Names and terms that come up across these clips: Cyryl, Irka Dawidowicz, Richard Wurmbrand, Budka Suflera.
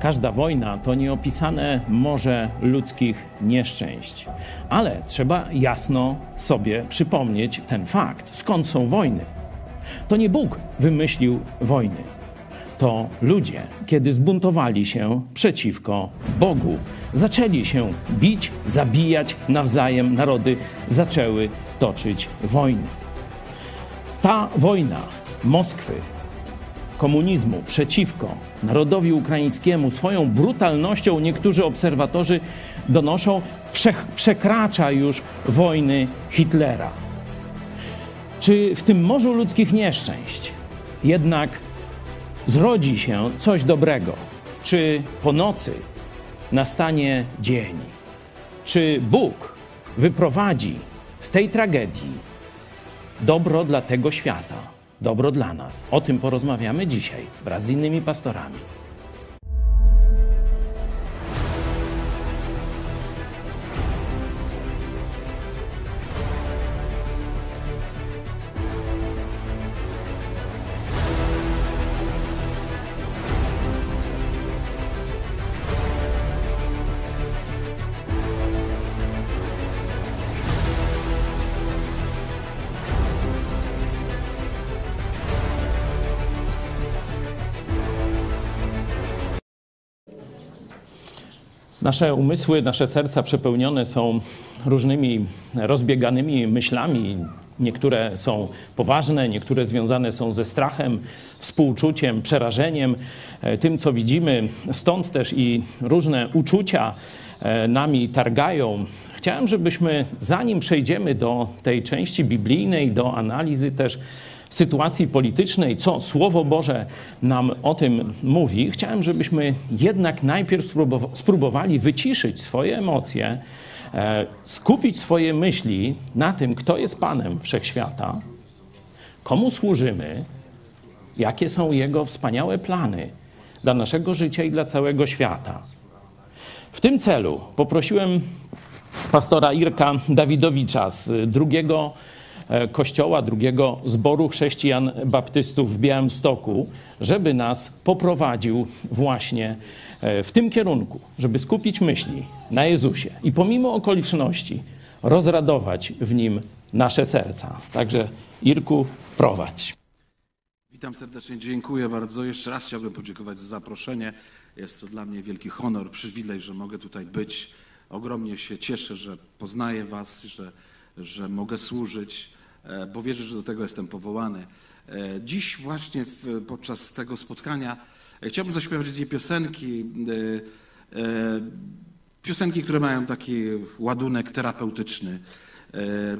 Każda wojna to nieopisane morze ludzkich nieszczęść. Ale trzeba jasno sobie przypomnieć ten fakt. Skąd są wojny? To nie Bóg wymyślił wojny. To ludzie, kiedy zbuntowali się przeciwko Bogu, zaczęli się bić, zabijać nawzajem, narody zaczęły toczyć wojny. Ta wojna Moskwy, komunizmu przeciwko narodowi ukraińskiemu swoją brutalnością, niektórzy obserwatorzy donoszą, przekracza już wojny Hitlera. Czy w tym morzu ludzkich nieszczęść jednak zrodzi się coś dobrego? Czy po nocy nastanie dzień? Czy Bóg wyprowadzi z tej tragedii dobro dla tego świata, dobro dla nas? O tym porozmawiamy dzisiaj wraz z innymi pastorami. Nasze umysły, nasze serca przepełnione są różnymi rozbieganymi myślami. Niektóre są poważne, niektóre związane są ze strachem, współczuciem, przerażeniem, tym co widzimy. Stąd też i różne uczucia nami targają. Chciałem, żebyśmy zanim przejdziemy do tej części biblijnej, do analizy też sytuacji politycznej, co Słowo Boże nam o tym mówi, chciałem, żebyśmy jednak najpierw spróbowali wyciszyć swoje emocje, skupić swoje myśli na tym, kto jest Panem Wszechświata, komu służymy, jakie są Jego wspaniałe plany dla naszego życia i dla całego świata. W tym celu poprosiłem pastora Irka Dawidowicza z drugiego Kościoła, drugiego zboru chrześcijan baptystów w Białymstoku, żeby nas poprowadził właśnie w tym kierunku, żeby skupić myśli na Jezusie i pomimo okoliczności rozradować w Nim nasze serca. Także Irku, prowadź. Witam serdecznie, dziękuję bardzo. Jeszcze raz chciałbym podziękować za zaproszenie. Jest to dla mnie wielki honor, przywilej, że mogę tutaj być. Ogromnie się cieszę, że poznaję was, że mogę służyć, bo wierzę, że do tego jestem powołany. Dziś właśnie podczas tego spotkania chciałbym zaśpiewać dwie piosenki, które mają taki ładunek terapeutyczny,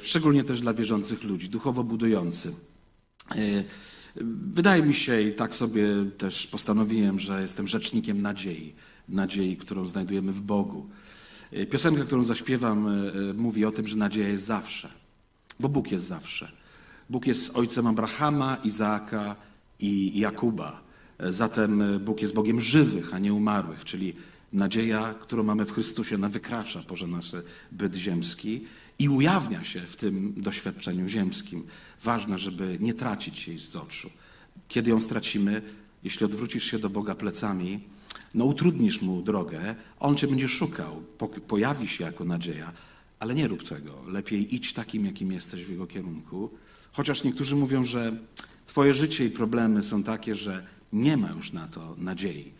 szczególnie też dla wierzących ludzi, duchowo budujący. Wydaje mi się, i tak sobie też postanowiłem, że jestem rzecznikiem nadziei, którą znajdujemy w Bogu. Piosenka, którą zaśpiewam, mówi o tym, że nadzieja jest zawsze, bo Bóg jest zawsze. Bóg jest ojcem Abrahama, Izaaka i Jakuba. Zatem Bóg jest Bogiem żywych, a nie umarłych, czyli nadzieja, którą mamy w Chrystusie, ona wykracza poza nasz byt ziemski i ujawnia się w tym doświadczeniu ziemskim. Ważne, żeby nie tracić jej z oczu. Kiedy ją stracimy, jeśli odwrócisz się do Boga plecami, no utrudnisz mu drogę, on cię będzie szukał, pojawi się jako nadzieja, ale nie rób tego. Lepiej idź takim, jakim jesteś w jego kierunku. Chociaż niektórzy mówią, że twoje życie i problemy są takie, że nie ma już na to nadziei.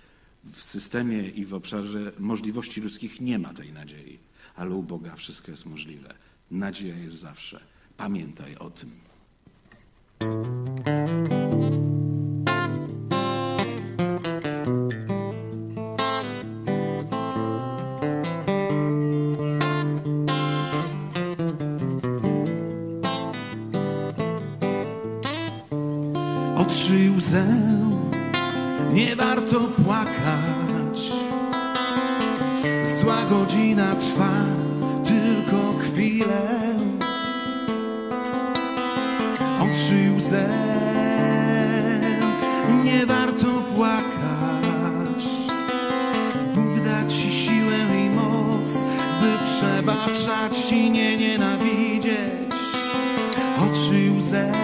W systemie i w obszarze możliwości ludzkich nie ma tej nadziei, ale u Boga wszystko jest możliwe. Nadzieja jest zawsze. Pamiętaj o tym. Nie warto płakać, zła godzina trwa tylko chwilę. Oczy łzem, nie warto płakać, Bóg da ci siłę i moc, by przebaczać i nie nienawidzieć. Oczy łzem,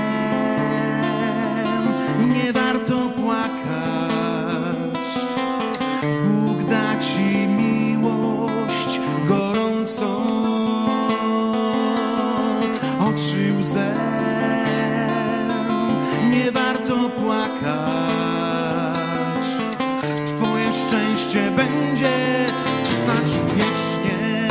nie warto płakać, Bóg nie warto płakać. Twoje szczęście będzie trwać wiecznie.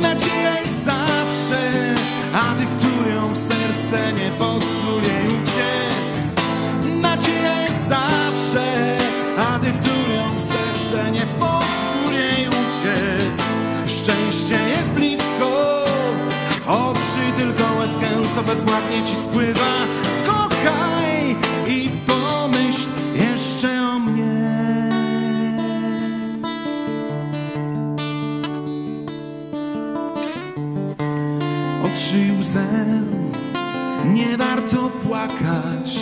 Nadzieja jest zawsze, a ty wtul ją w serce, nie pozwól jej uciec. Nadzieja jest zawsze, a ty wtul ją w serce, nie pozwól jej uciec. Szczęście jest blisko, otrzyj tylko łezkę, co bezwładnie ci spływa. Kochaj i pomyśl jeszcze o mnie. Otrzyj łzę, nie warto płakać.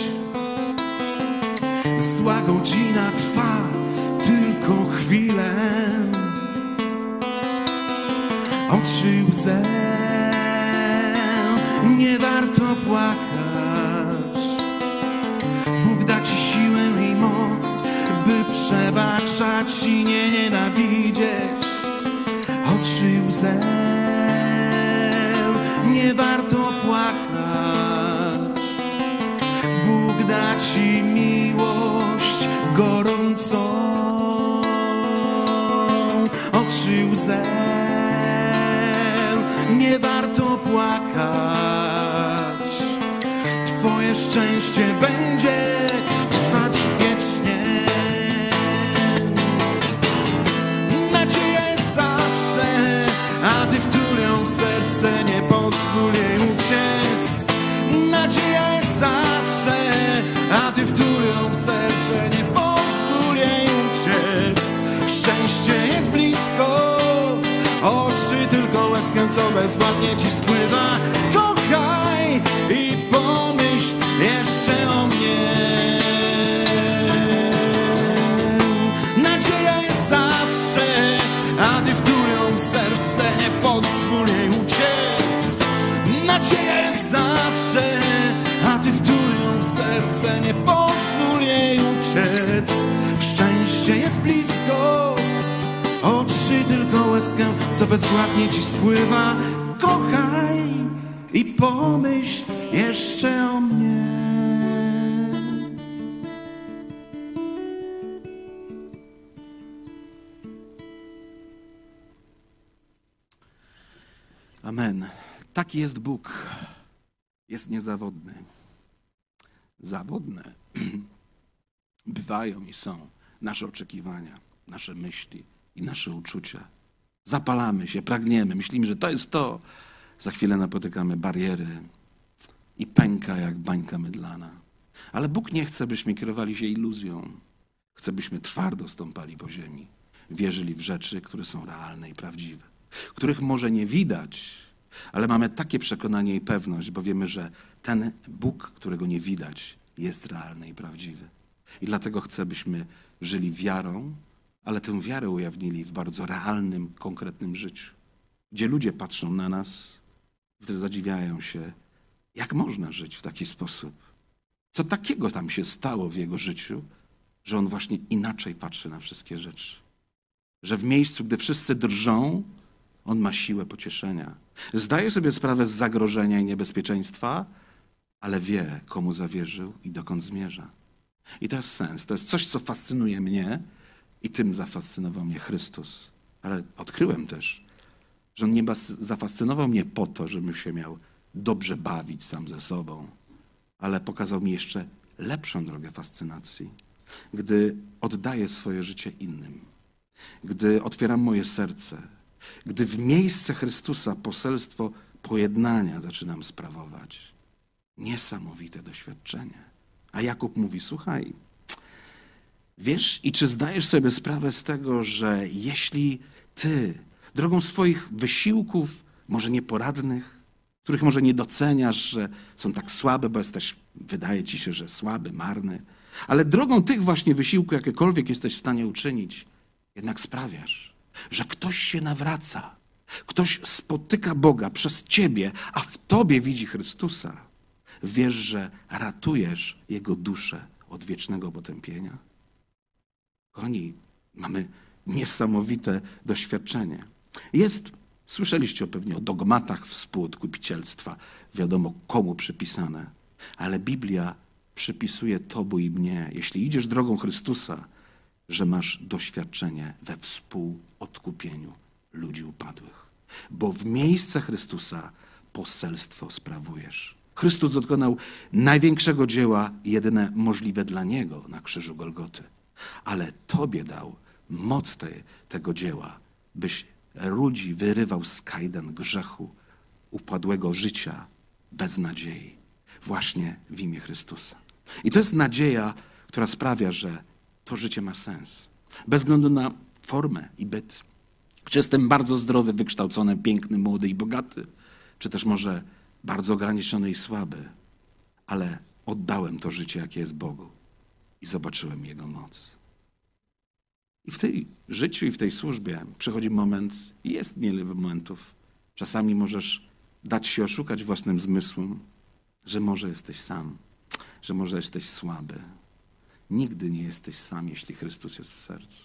Zła godzina trwa tylko chwilę. Otrzyj łzę, nie warto płakać. Bóg da ci siłę i moc, by przebaczać i nie nienawidzieć. Otrzyj łzę, nie warto płakać. Bóg da ci miłość gorącą. Otrzyj łzę, nie warto płakać. Twoje szczęście będzie trwać wiecznie. Nadzieja jest zawsze, a ty wtul ją w serce, nie pozwól jej uciec. Nadzieja jest zawsze, a ty wtul ją w serce, nie pozwól jej uciec. Szczęście jest blisko, oczy tylko łezkę, co bezwładnie ci spływa. Kochaj i pomyśl jeszcze o mnie. Nadzieja jest zawsze, a ty wtul ją w serce, nie pozwól jej uciec. Nadzieja jest zawsze, a ty wtul ją w serce, nie pozwól jej uciec. Szczęście jest blisko, otrzyj tylko łezkę, co bezwładnie ci spływa. Kochaj i pomyśl jeszcze o mnie. Amen. Taki jest Bóg. Jest niezawodny. Zawodne bywają i są nasze oczekiwania, nasze myśli i nasze uczucia. Zapalamy się, pragniemy, myślimy, że to jest to. Za chwilę napotykamy bariery i pęka jak bańka mydlana. Ale Bóg nie chce, byśmy kierowali się iluzją. Chce, byśmy twardo stąpali po ziemi. Wierzyli w rzeczy, które są realne i prawdziwe. Których może nie widać, ale mamy takie przekonanie i pewność, bo wiemy, że ten Bóg, którego nie widać, jest realny i prawdziwy. I dlatego chce, byśmy żyli wiarą, ale tę wiarę ujawnili w bardzo realnym, konkretnym życiu, gdzie ludzie patrzą na nas, wtedy zadziwiają się, jak można żyć w taki sposób. Co takiego tam się stało w jego życiu, że on właśnie inaczej patrzy na wszystkie rzeczy. Że w miejscu, gdy wszyscy drżą, on ma siłę pocieszenia. Zdaje sobie sprawę z zagrożenia i niebezpieczeństwa, ale wie, komu zawierzył i dokąd zmierza. I to jest sens, to jest coś, co fascynuje mnie, i tym zafascynował mnie Chrystus. Ale odkryłem też, że On nie zafascynował mnie po to, żebym się miał dobrze bawić sam ze sobą, ale pokazał mi jeszcze lepszą drogę fascynacji. Gdy oddaję swoje życie innym, gdy otwieram moje serce, gdy w miejsce Chrystusa poselstwo pojednania zaczynam sprawować. Niesamowite doświadczenie. A Jakub mówi, słuchaj, wiesz, i czy zdajesz sobie sprawę z tego, że jeśli ty drogą swoich wysiłków, może nieporadnych, których może nie doceniasz, że są tak słabe, bo jesteś, wydaje ci się, że słaby, marny, ale drogą tych właśnie wysiłków, jakiekolwiek jesteś w stanie uczynić, jednak sprawiasz, że ktoś się nawraca, ktoś spotyka Boga przez ciebie, a w tobie widzi Chrystusa. Wiesz, że ratujesz jego duszę od wiecznego potępienia. Kochani, mamy niesamowite doświadczenie. Jest Słyszeliście pewnie o dogmatach współodkupicielstwa, wiadomo komu przypisane, ale Biblia przypisuje Tobie i mnie, jeśli idziesz drogą Chrystusa, że masz doświadczenie we współodkupieniu ludzi upadłych. Bo w miejsce Chrystusa poselstwo sprawujesz. Chrystus dokonał największego dzieła, jedyne możliwe dla Niego na krzyżu Golgoty. Ale Tobie dał moc tego dzieła, byś ludzi wyrywał z kajdan grzechu, upadłego życia, bez nadziei. Właśnie w imię Chrystusa. I to jest nadzieja, która sprawia, że to życie ma sens. Bez względu na formę i byt. Czy jestem bardzo zdrowy, wykształcony, piękny, młody i bogaty, czy też może bardzo ograniczony i słaby, ale oddałem to życie, jakie jest Bogu i zobaczyłem Jego moc. I w tej życiu i w tej służbie przychodzi moment, i jest wiele momentów, czasami możesz dać się oszukać własnym zmysłom, że może jesteś sam, że może jesteś słaby. Nigdy nie jesteś sam, jeśli Chrystus jest w sercu.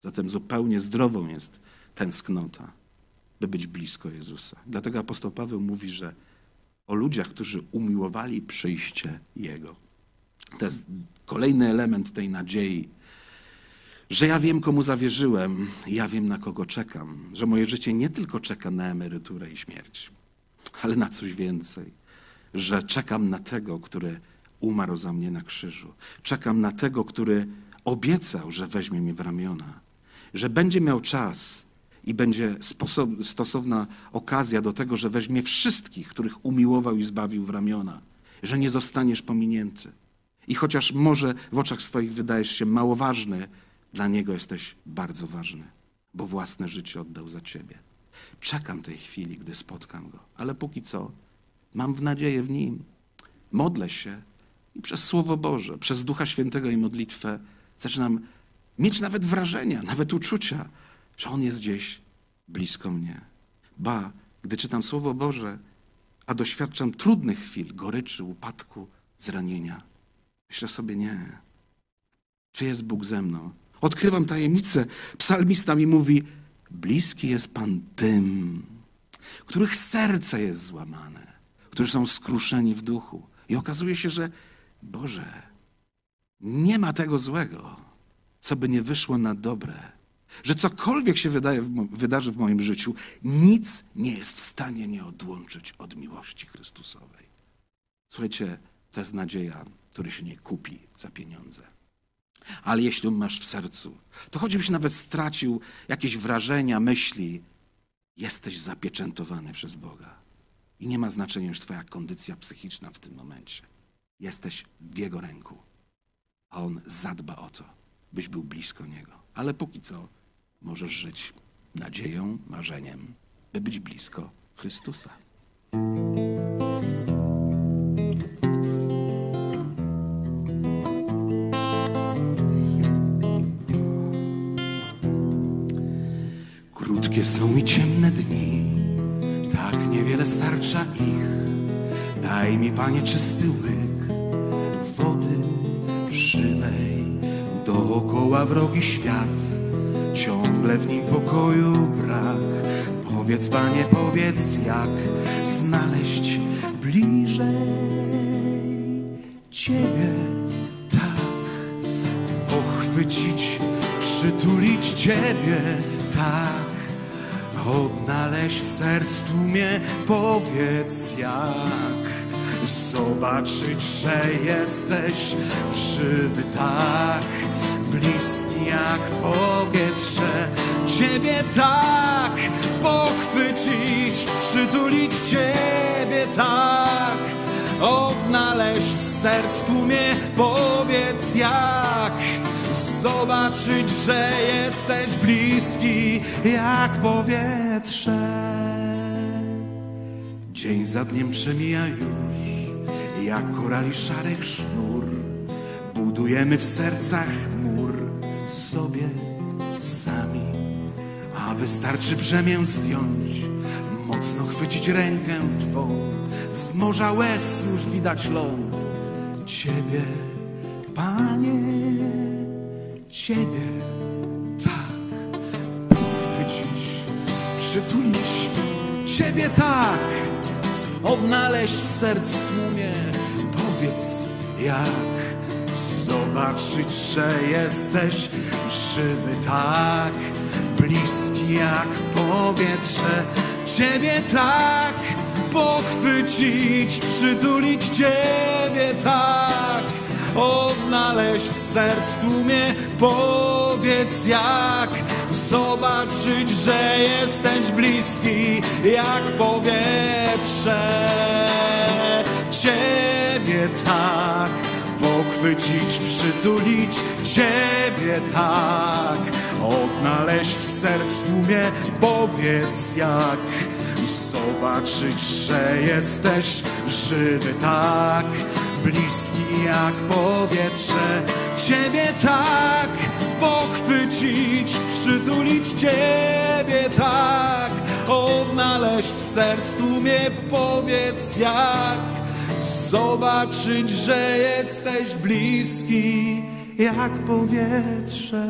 Zatem zupełnie zdrową jest tęsknota, by być blisko Jezusa. Dlatego apostoł Paweł mówi, że o ludziach, którzy umiłowali przyjście Jego. To jest kolejny element tej nadziei, że ja wiem, komu zawierzyłem, ja wiem, na kogo czekam, że moje życie nie tylko czeka na emeryturę i śmierć, ale na coś więcej, że czekam na tego, który umarł za mnie na krzyżu. Czekam na tego, który obiecał, że weźmie mnie w ramiona, że będzie miał czas i będzie stosowna okazja do tego, że weźmie wszystkich, których umiłował i zbawił w ramiona, że nie zostaniesz pominięty. I chociaż może w oczach swoich wydajesz się mało ważny, dla Niego jesteś bardzo ważny, bo własne życie oddał za Ciebie. Czekam tej chwili, gdy spotkam Go, ale póki co mam nadzieję w Nim. Modlę się i przez Słowo Boże, przez Ducha Świętego i modlitwę zaczynam mieć nawet wrażenia, nawet uczucia, że On jest gdzieś blisko mnie. Ba, gdy czytam Słowo Boże, a doświadczam trudnych chwil, goryczy, upadku, zranienia, myślę sobie, nie. Czy jest Bóg ze mną? Odkrywam tajemnicę. Psalmista mi mówi, bliski jest Pan tym, których serce jest złamane, którzy są skruszeni w duchu. I okazuje się, że Boże, nie ma tego złego, co by nie wyszło na dobre. Że cokolwiek się wydarzy w moim życiu, nic nie jest w stanie mnie odłączyć od miłości Chrystusowej. Słuchajcie, to jest nadzieja, której się nie kupi za pieniądze. Ale jeśli masz w sercu, to choćbyś nawet stracił jakieś wrażenia, myśli, jesteś zapieczętowany przez Boga. I nie ma znaczenia już Twoja kondycja psychiczna w tym momencie. Jesteś w Jego ręku, a On zadba o to, byś był blisko Niego. Ale póki co możesz żyć nadzieją, marzeniem, by być blisko Chrystusa. Krótkie są i ciemne dni, tak niewiele starcza ich. Daj mi, Panie, czysty łyk wody żywej. Dookoła wrogi świat, ciągle w nim pokoju brak. Powiedz, Panie, powiedz, jak znaleźć bliżej Ciebie, tak. Pochwycić, przytulić Ciebie, tak. Odnaleźć w sercu tłumie, powiedz jak. Zobaczyć, że jesteś żywy, tak. Bliski jak powietrze, Ciebie tak. Pochwycić, przytulić Ciebie, tak. Odnaleźć w sercu tłumie, powiedz jak. Zobaczyć, że jesteś bliski jak powietrze. Dzień za dniem przemija już, jak korali szarych sznur. Budujemy w sercach mur sobie sami, a wystarczy brzemię zdjąć, mocno chwycić rękę Twą. Z morza łez już widać ląd Ciebie, Panie. Ciebie tak pochwycić, Przytuliśmy Ciebie tak, odnaleźć w sercu tłumie. Powiedz jak zobaczyć, że jesteś żywy tak, bliski jak powietrze. Ciebie tak pochwycić, przytulić Ciebie tak, odnaleźć w sercu tłumie. Powiedz jak zobaczyć, że jesteś bliski jak powietrze. Ciebie tak pochwycić, przytulić Ciebie tak, odnaleźć w sercu tłumie. Powiedz jak zobaczyć, że jesteś żywy tak, bliski jak powietrze. Ciebie tak pochwycić, przytulić Ciebie tak, odnaleźć w sercu tłumie. Powiedz jak zobaczyć, że jesteś bliski jak powietrze.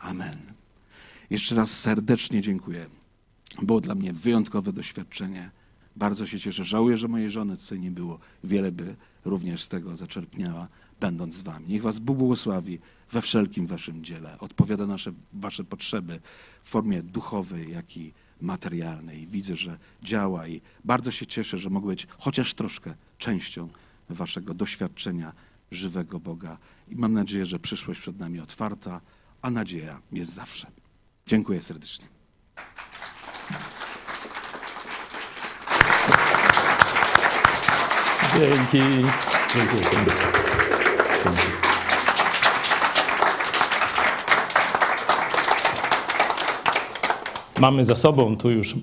Amen. Jeszcze raz serdecznie dziękuję. Było dla mnie wyjątkowe doświadczenie. Bardzo się cieszę. Żałuję, że mojej żony tutaj nie było. Wiele by również z tego zaczerpniała, będąc z wami. Niech was Bóg błogosławi we wszelkim waszym dziele. Odpowiada na wasze potrzeby w formie duchowej, jak i materialnej. Widzę, że działa i bardzo się cieszę, że mogę być chociaż troszkę częścią waszego doświadczenia żywego Boga. I mam nadzieję, że przyszłość przed nami otwarta, a nadzieja jest zawsze. Dziękuję serdecznie. Dzięki. Dziękuję. Mamy za sobą tu już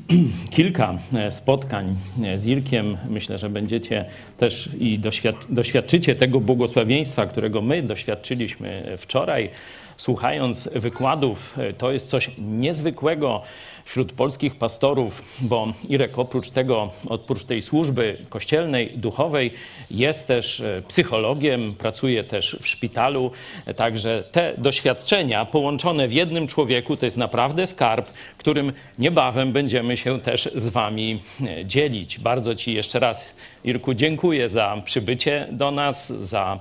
kilka spotkań z Irkiem. Myślę, że będziecie też i doświadczycie tego błogosławieństwa, którego my doświadczyliśmy wczoraj. Słuchając wykładów, to jest coś niezwykłego wśród polskich pastorów, bo Irek oprócz tej służby kościelnej, duchowej, jest też psychologiem, pracuje też w szpitalu. Także te doświadczenia połączone w jednym człowieku to jest naprawdę skarb, którym niebawem będziemy się też z wami dzielić. Bardzo ci jeszcze raz, Irku, dziękuję za przybycie do nas, za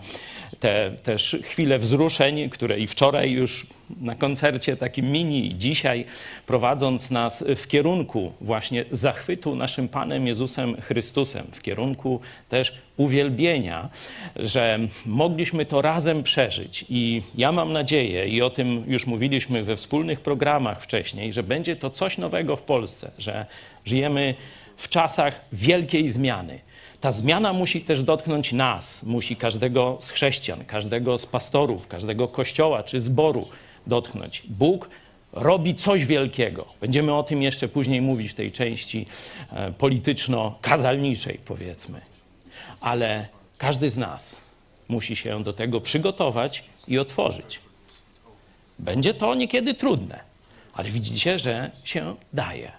te też chwile wzruszeń, które i wczoraj już na koncercie takim mini, dzisiaj, prowadząc nas w kierunku właśnie zachwytu naszym Panem Jezusem Chrystusem, w kierunku też uwielbienia, że mogliśmy to razem przeżyć. I ja mam nadzieję, i o tym już mówiliśmy we wspólnych programach wcześniej, że będzie to coś nowego w Polsce, że żyjemy w czasach wielkiej zmiany. Ta zmiana musi też dotknąć nas, musi każdego z chrześcijan, każdego z pastorów, każdego kościoła czy zboru dotknąć. Bóg robi coś wielkiego. Będziemy o tym jeszcze później mówić w tej części polityczno-kazalniczej, powiedzmy. Ale każdy z nas musi się do tego przygotować i otworzyć. Będzie to niekiedy trudne, ale widzicie, że się daje.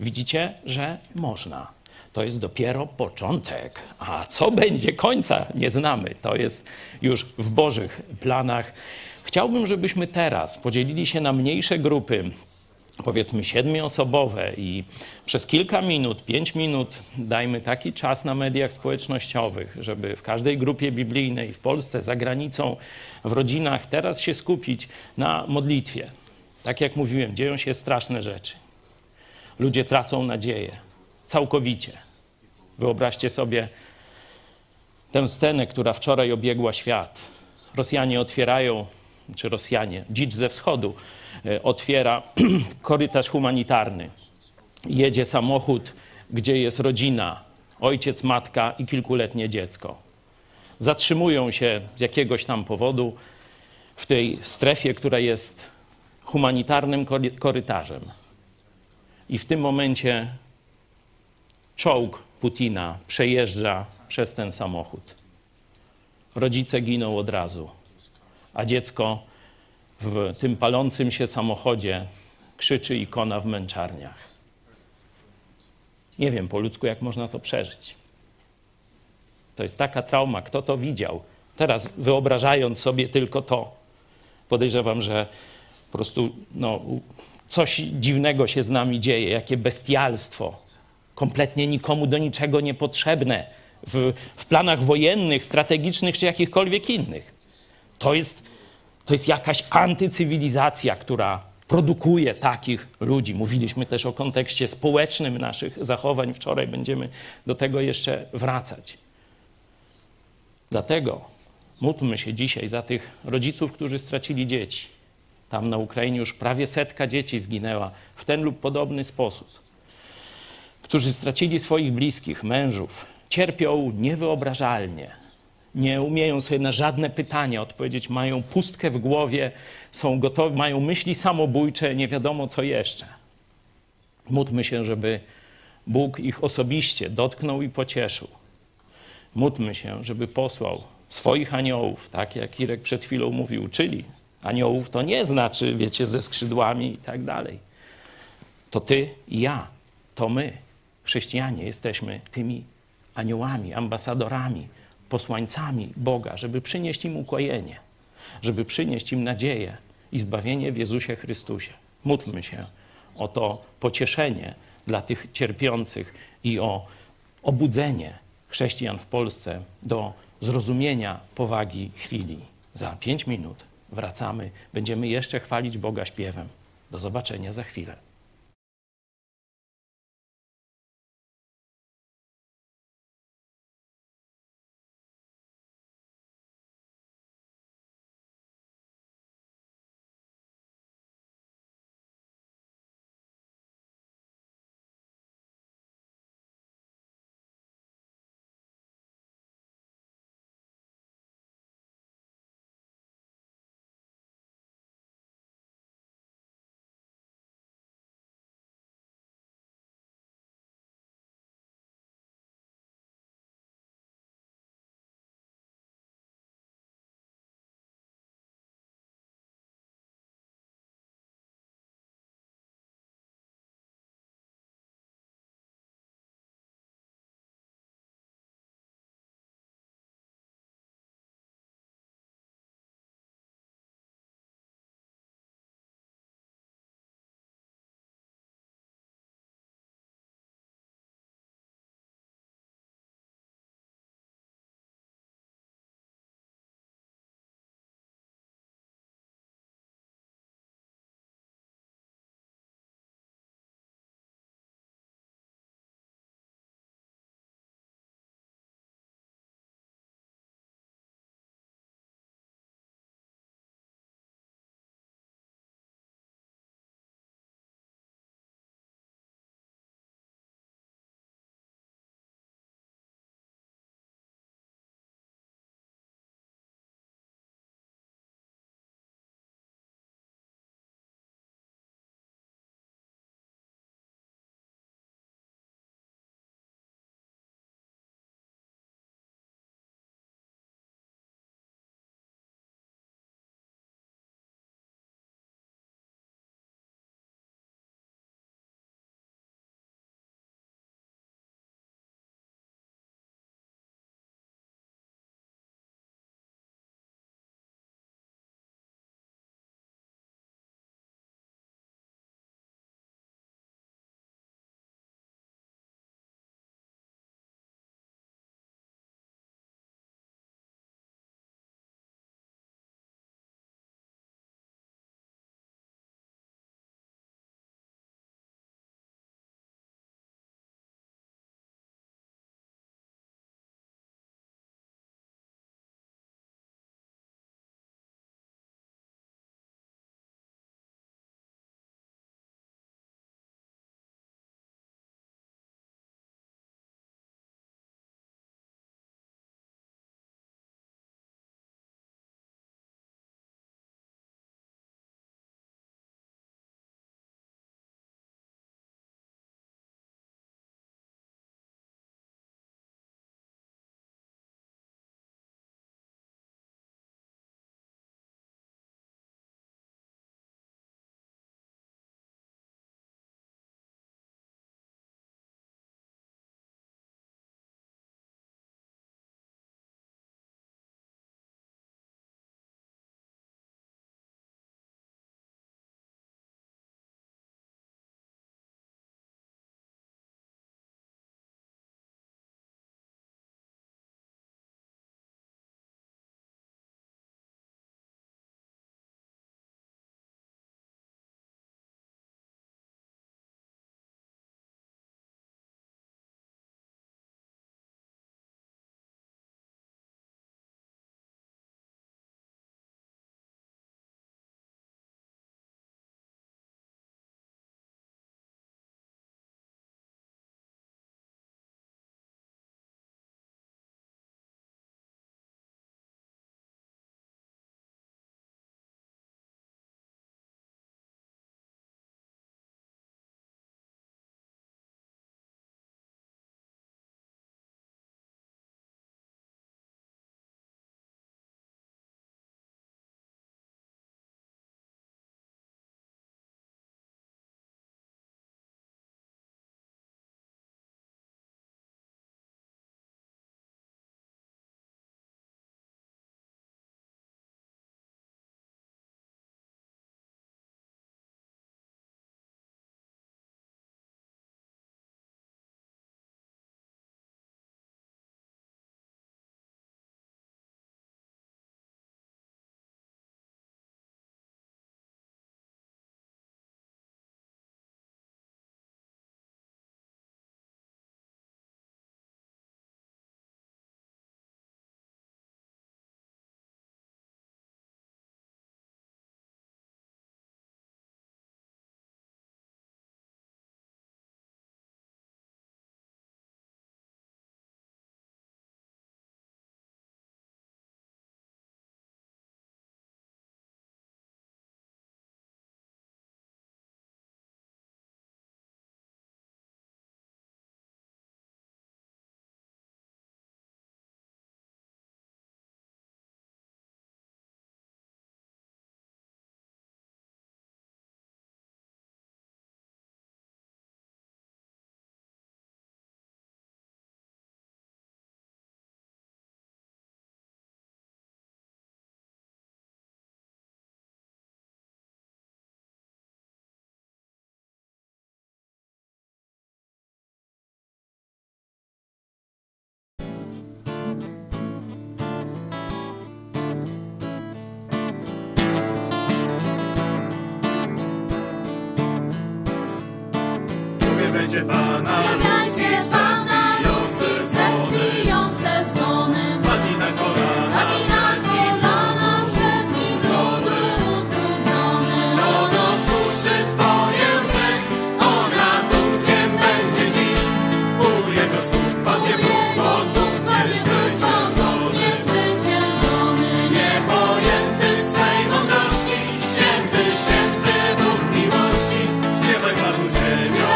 Widzicie, że można. To jest dopiero początek, a co będzie końca, nie znamy. To jest już w Bożych planach. Chciałbym, żebyśmy teraz podzielili się na mniejsze grupy, powiedzmy 7-osobowe, i przez kilka minut, 5 minut dajmy taki czas na mediach społecznościowych, żeby w każdej grupie biblijnej, w Polsce, za granicą, w rodzinach teraz się skupić na modlitwie. Tak jak mówiłem, dzieją się straszne rzeczy. Ludzie tracą nadzieję. Całkowicie. Wyobraźcie sobie tę scenę, która wczoraj obiegła świat. Rosjanie otwierają, czy Rosjanie, dzicz ze wschodu otwiera korytarz humanitarny. Jedzie samochód, gdzie jest rodzina, ojciec, matka i kilkuletnie dziecko. Zatrzymują się z jakiegoś tam powodu w tej strefie, która jest humanitarnym korytarzem. I w tym momencie czołg Putina przejeżdża przez ten samochód. Rodzice giną od razu, a dziecko w tym palącym się samochodzie krzyczy i kona w męczarniach. Nie wiem po ludzku, jak można to przeżyć. To jest taka trauma. Kto to widział, Teraz wyobrażając sobie tylko to, podejrzewam, że po prostu no, coś dziwnego się z nami dzieje, jakie bestialstwo, kompletnie nikomu do niczego niepotrzebne w planach wojennych, strategicznych czy jakichkolwiek innych. To jest jakaś antycywilizacja, która produkuje takich ludzi. Mówiliśmy też o kontekście społecznym naszych zachowań. Wczoraj będziemy do tego jeszcze wracać. Dlatego módlmy się dzisiaj za tych rodziców, którzy stracili dzieci. Tam na Ukrainie już prawie 100 dzieci zginęła w ten lub podobny sposób. Którzy stracili swoich bliskich, mężów. Cierpią niewyobrażalnie. Nie umieją sobie na żadne pytania odpowiedzieć. Mają pustkę w głowie, są gotowi, mają myśli samobójcze, nie wiadomo co jeszcze. Módlmy się, żeby Bóg ich osobiście dotknął i pocieszył. Módlmy się, żeby posłał swoich aniołów, tak jak Irek przed chwilą mówił, czyli aniołów to nie znaczy, wiecie, ze skrzydłami i tak dalej. To ty i ja, to my, chrześcijanie, jesteśmy tymi aniołami, ambasadorami, posłańcami Boga, żeby przynieść im ukojenie, żeby przynieść im nadzieję i zbawienie w Jezusie Chrystusie. Módlmy się o to pocieszenie dla tych cierpiących i o obudzenie chrześcijan w Polsce do zrozumienia powagi chwili. Za 5 minut wracamy, będziemy jeszcze chwalić Boga śpiewem. Do zobaczenia za chwilę. Niech będzie Pana lud serc bijące dzwonem. Padnij na kolana przed Nim, trudny, utrudzony. On osuszy Twoje łzy, On ratunkiem będzie Ci. U Jego stóp padnie Bóg, bo stóp niezwyciężony. Niepojęty w swej mądrości, święty Bóg miłości. Śpiewaj Panu ziemią,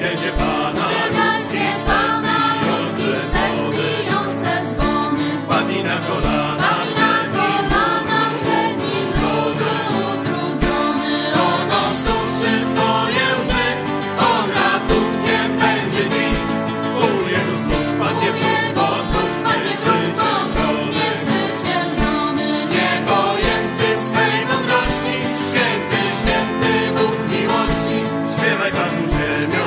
będzie Pana lud serc bijące dzwony. Padnij na kolana przed Nim, trudny, utrudzony. On osuszy Twoje łzy, On ratunkiem będzie Ci. U Jego stóp padnie Bóg, bo niezwyciężony. Niepojęty w swej mądrości, święty Bóg miłości. Śpiewaj Panu ziemią,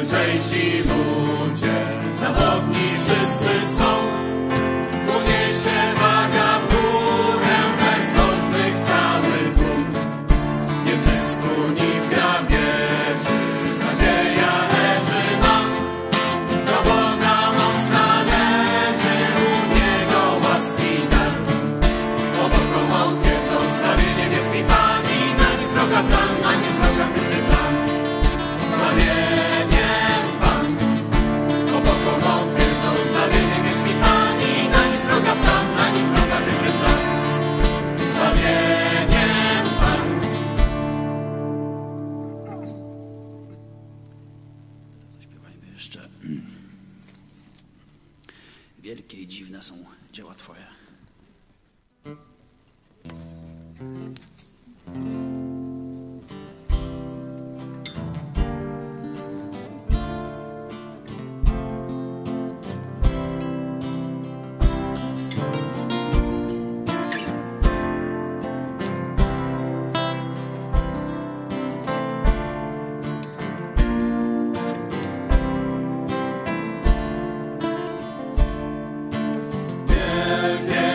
lżejsi ludzie, zawodni wszyscy są. Uniesie waga w górę, bezbożnych cały tłum. Nie w zysku, ni w grabieży, nadzieja leży nam. Do Boga moc należy, u Niego łaski dar. Oboką otwierdzą zbawieniem jest mi Pan i na nic wroga plan, na nic wroga chytry plan. Zbawienie wielkie i dziwne są dzieła Twoje. Yeah.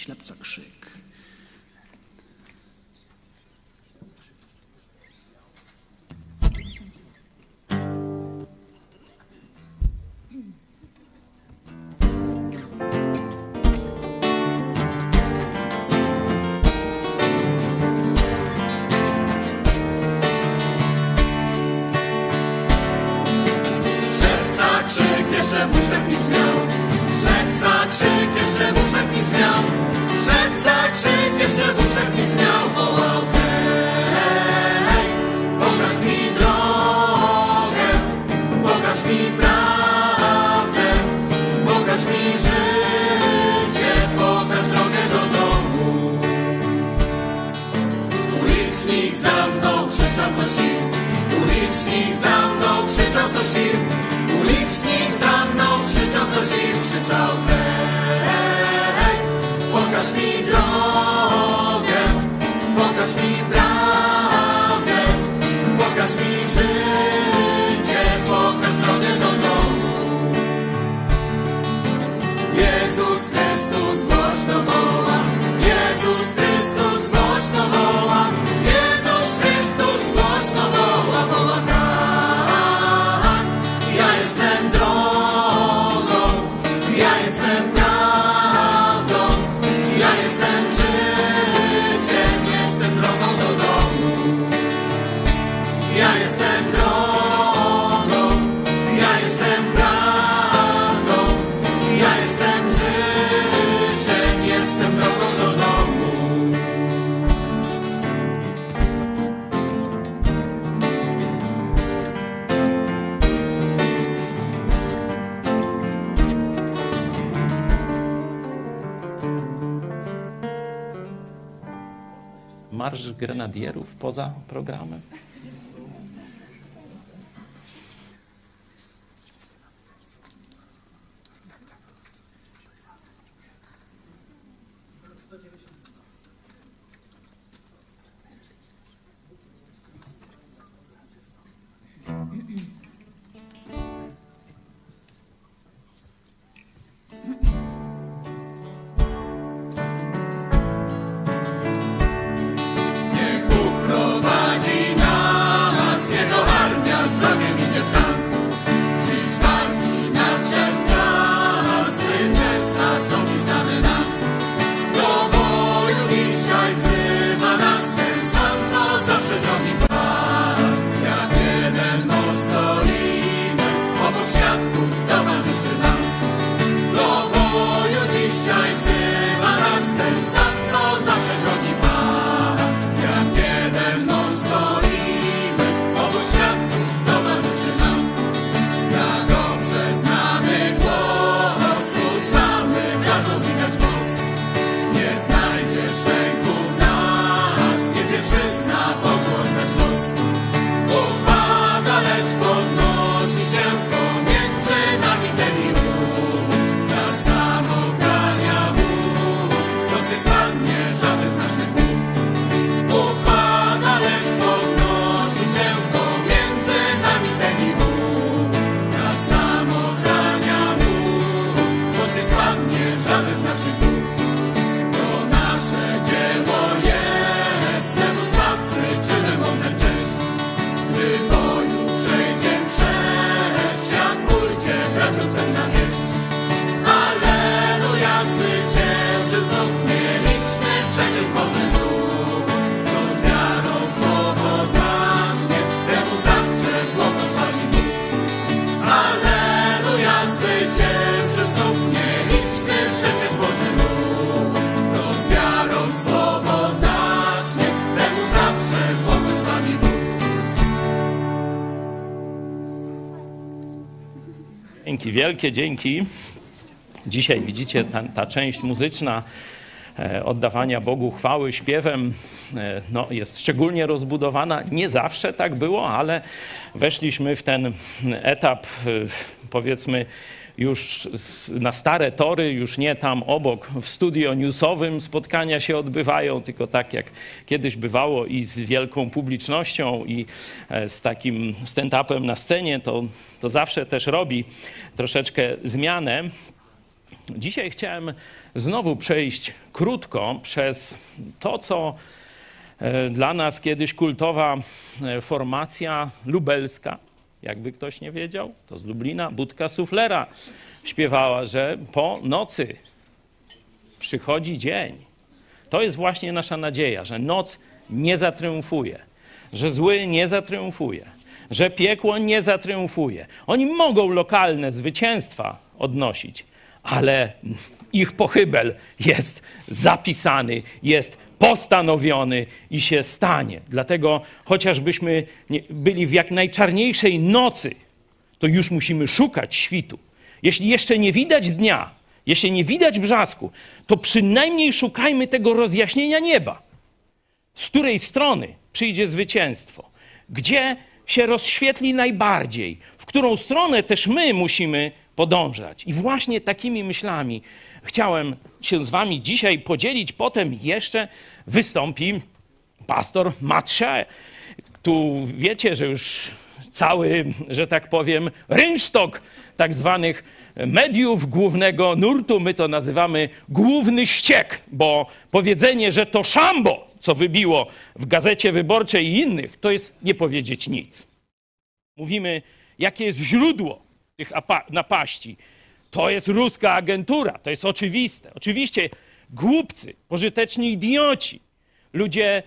ślepca krzyk. Jeszcze w uszach mi brzmiał, szepca krzyk, jeszcze w uszach mi brzmiał, szepca krzyk, jeszcze w uszach mi brzmiał, wołał hej, pokaż mi drogę, pokaż mi prawdę, pokaż mi życie, pokaż drogę do domu. Ulicznik za mną krzyczał co sił, ulicznik za mną krzyczał co sił, ulicznik za mną krzyczał co sił, krzyczał hej, pokaż mi drogę, pokaż mi prawdę, pokaż mi życie, pokaż drogę do domu. Jezus Chrystus głośno woła, Jezus Chrystus głośno woła, Jezus Chrystus głośno woła, woła tak, ja jestem drogą, ja jestem prawdą, ja jestem życiem, jestem drogą do domu. Ja jestem drogą, ja jestem prawdą, ja jestem życiem, jestem drogą do domu. Marsz grenadierów poza programem. Wielkie dzięki. Dzisiaj widzicie, ta część muzyczna oddawania Bogu chwały śpiewem no, jest szczególnie rozbudowana. Nie zawsze tak było, ale weszliśmy w ten etap, powiedzmy, już na stare tory, już nie tam obok w studio newsowym spotkania się odbywają, tylko tak jak kiedyś bywało i z wielką publicznością i z takim stand-upem na scenie, to zawsze też robi troszeczkę zmianę. Dzisiaj chciałem znowu przejść krótko przez to, co dla nas kiedyś kultowa formacja lubelska, jakby ktoś nie wiedział, to z Lublina, Budka Suflera śpiewała, że po nocy przychodzi dzień. To jest właśnie nasza nadzieja, że noc nie zatriumfuje, że zły nie zatriumfuje, że piekło nie zatriumfuje. Oni mogą lokalne zwycięstwa odnosić, ale ich pochybel jest zapisany, jest postanowiony i się stanie. Dlatego chociażbyśmy byli w jak najczarniejszej nocy, to już musimy szukać świtu. Jeśli jeszcze nie widać dnia, jeśli nie widać brzasku, to przynajmniej szukajmy tego rozjaśnienia nieba. Z której strony przyjdzie zwycięstwo? Gdzie się rozświetli najbardziej? W którą stronę też my musimy podążać? I właśnie takimi myślami chciałem się z wami dzisiaj podzielić. Potem jeszcze wystąpi pastor Matrze. Tu wiecie, że już cały, że tak powiem, rynsztok tak zwanych mediów głównego nurtu. My to nazywamy główny ściek, bo powiedzenie, że to szambo, co wybiło w Gazecie Wyborczej i innych, to jest nie powiedzieć nic. Mówimy, jakie jest źródło tych napaści. To jest ruska agentura, to jest oczywiste. Oczywiście głupcy, pożyteczni idioci, ludzie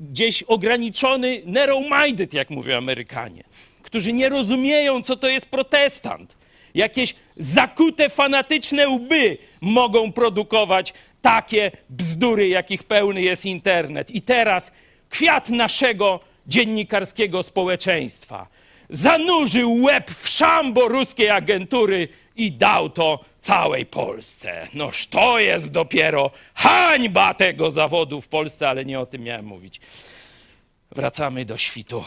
gdzieś ograniczony narrow-minded, jak mówią Amerykanie, którzy nie rozumieją, co to jest protestant. Jakieś zakute, fanatyczne łby mogą produkować takie bzdury, jakich pełny jest internet. I teraz kwiat naszego dziennikarskiego społeczeństwa zanurzył łeb w szambo ruskiej agentury i dał to całej Polsce. Noż to jest dopiero hańba tego zawodu w Polsce, ale nie o tym miałem mówić. Wracamy do świtu.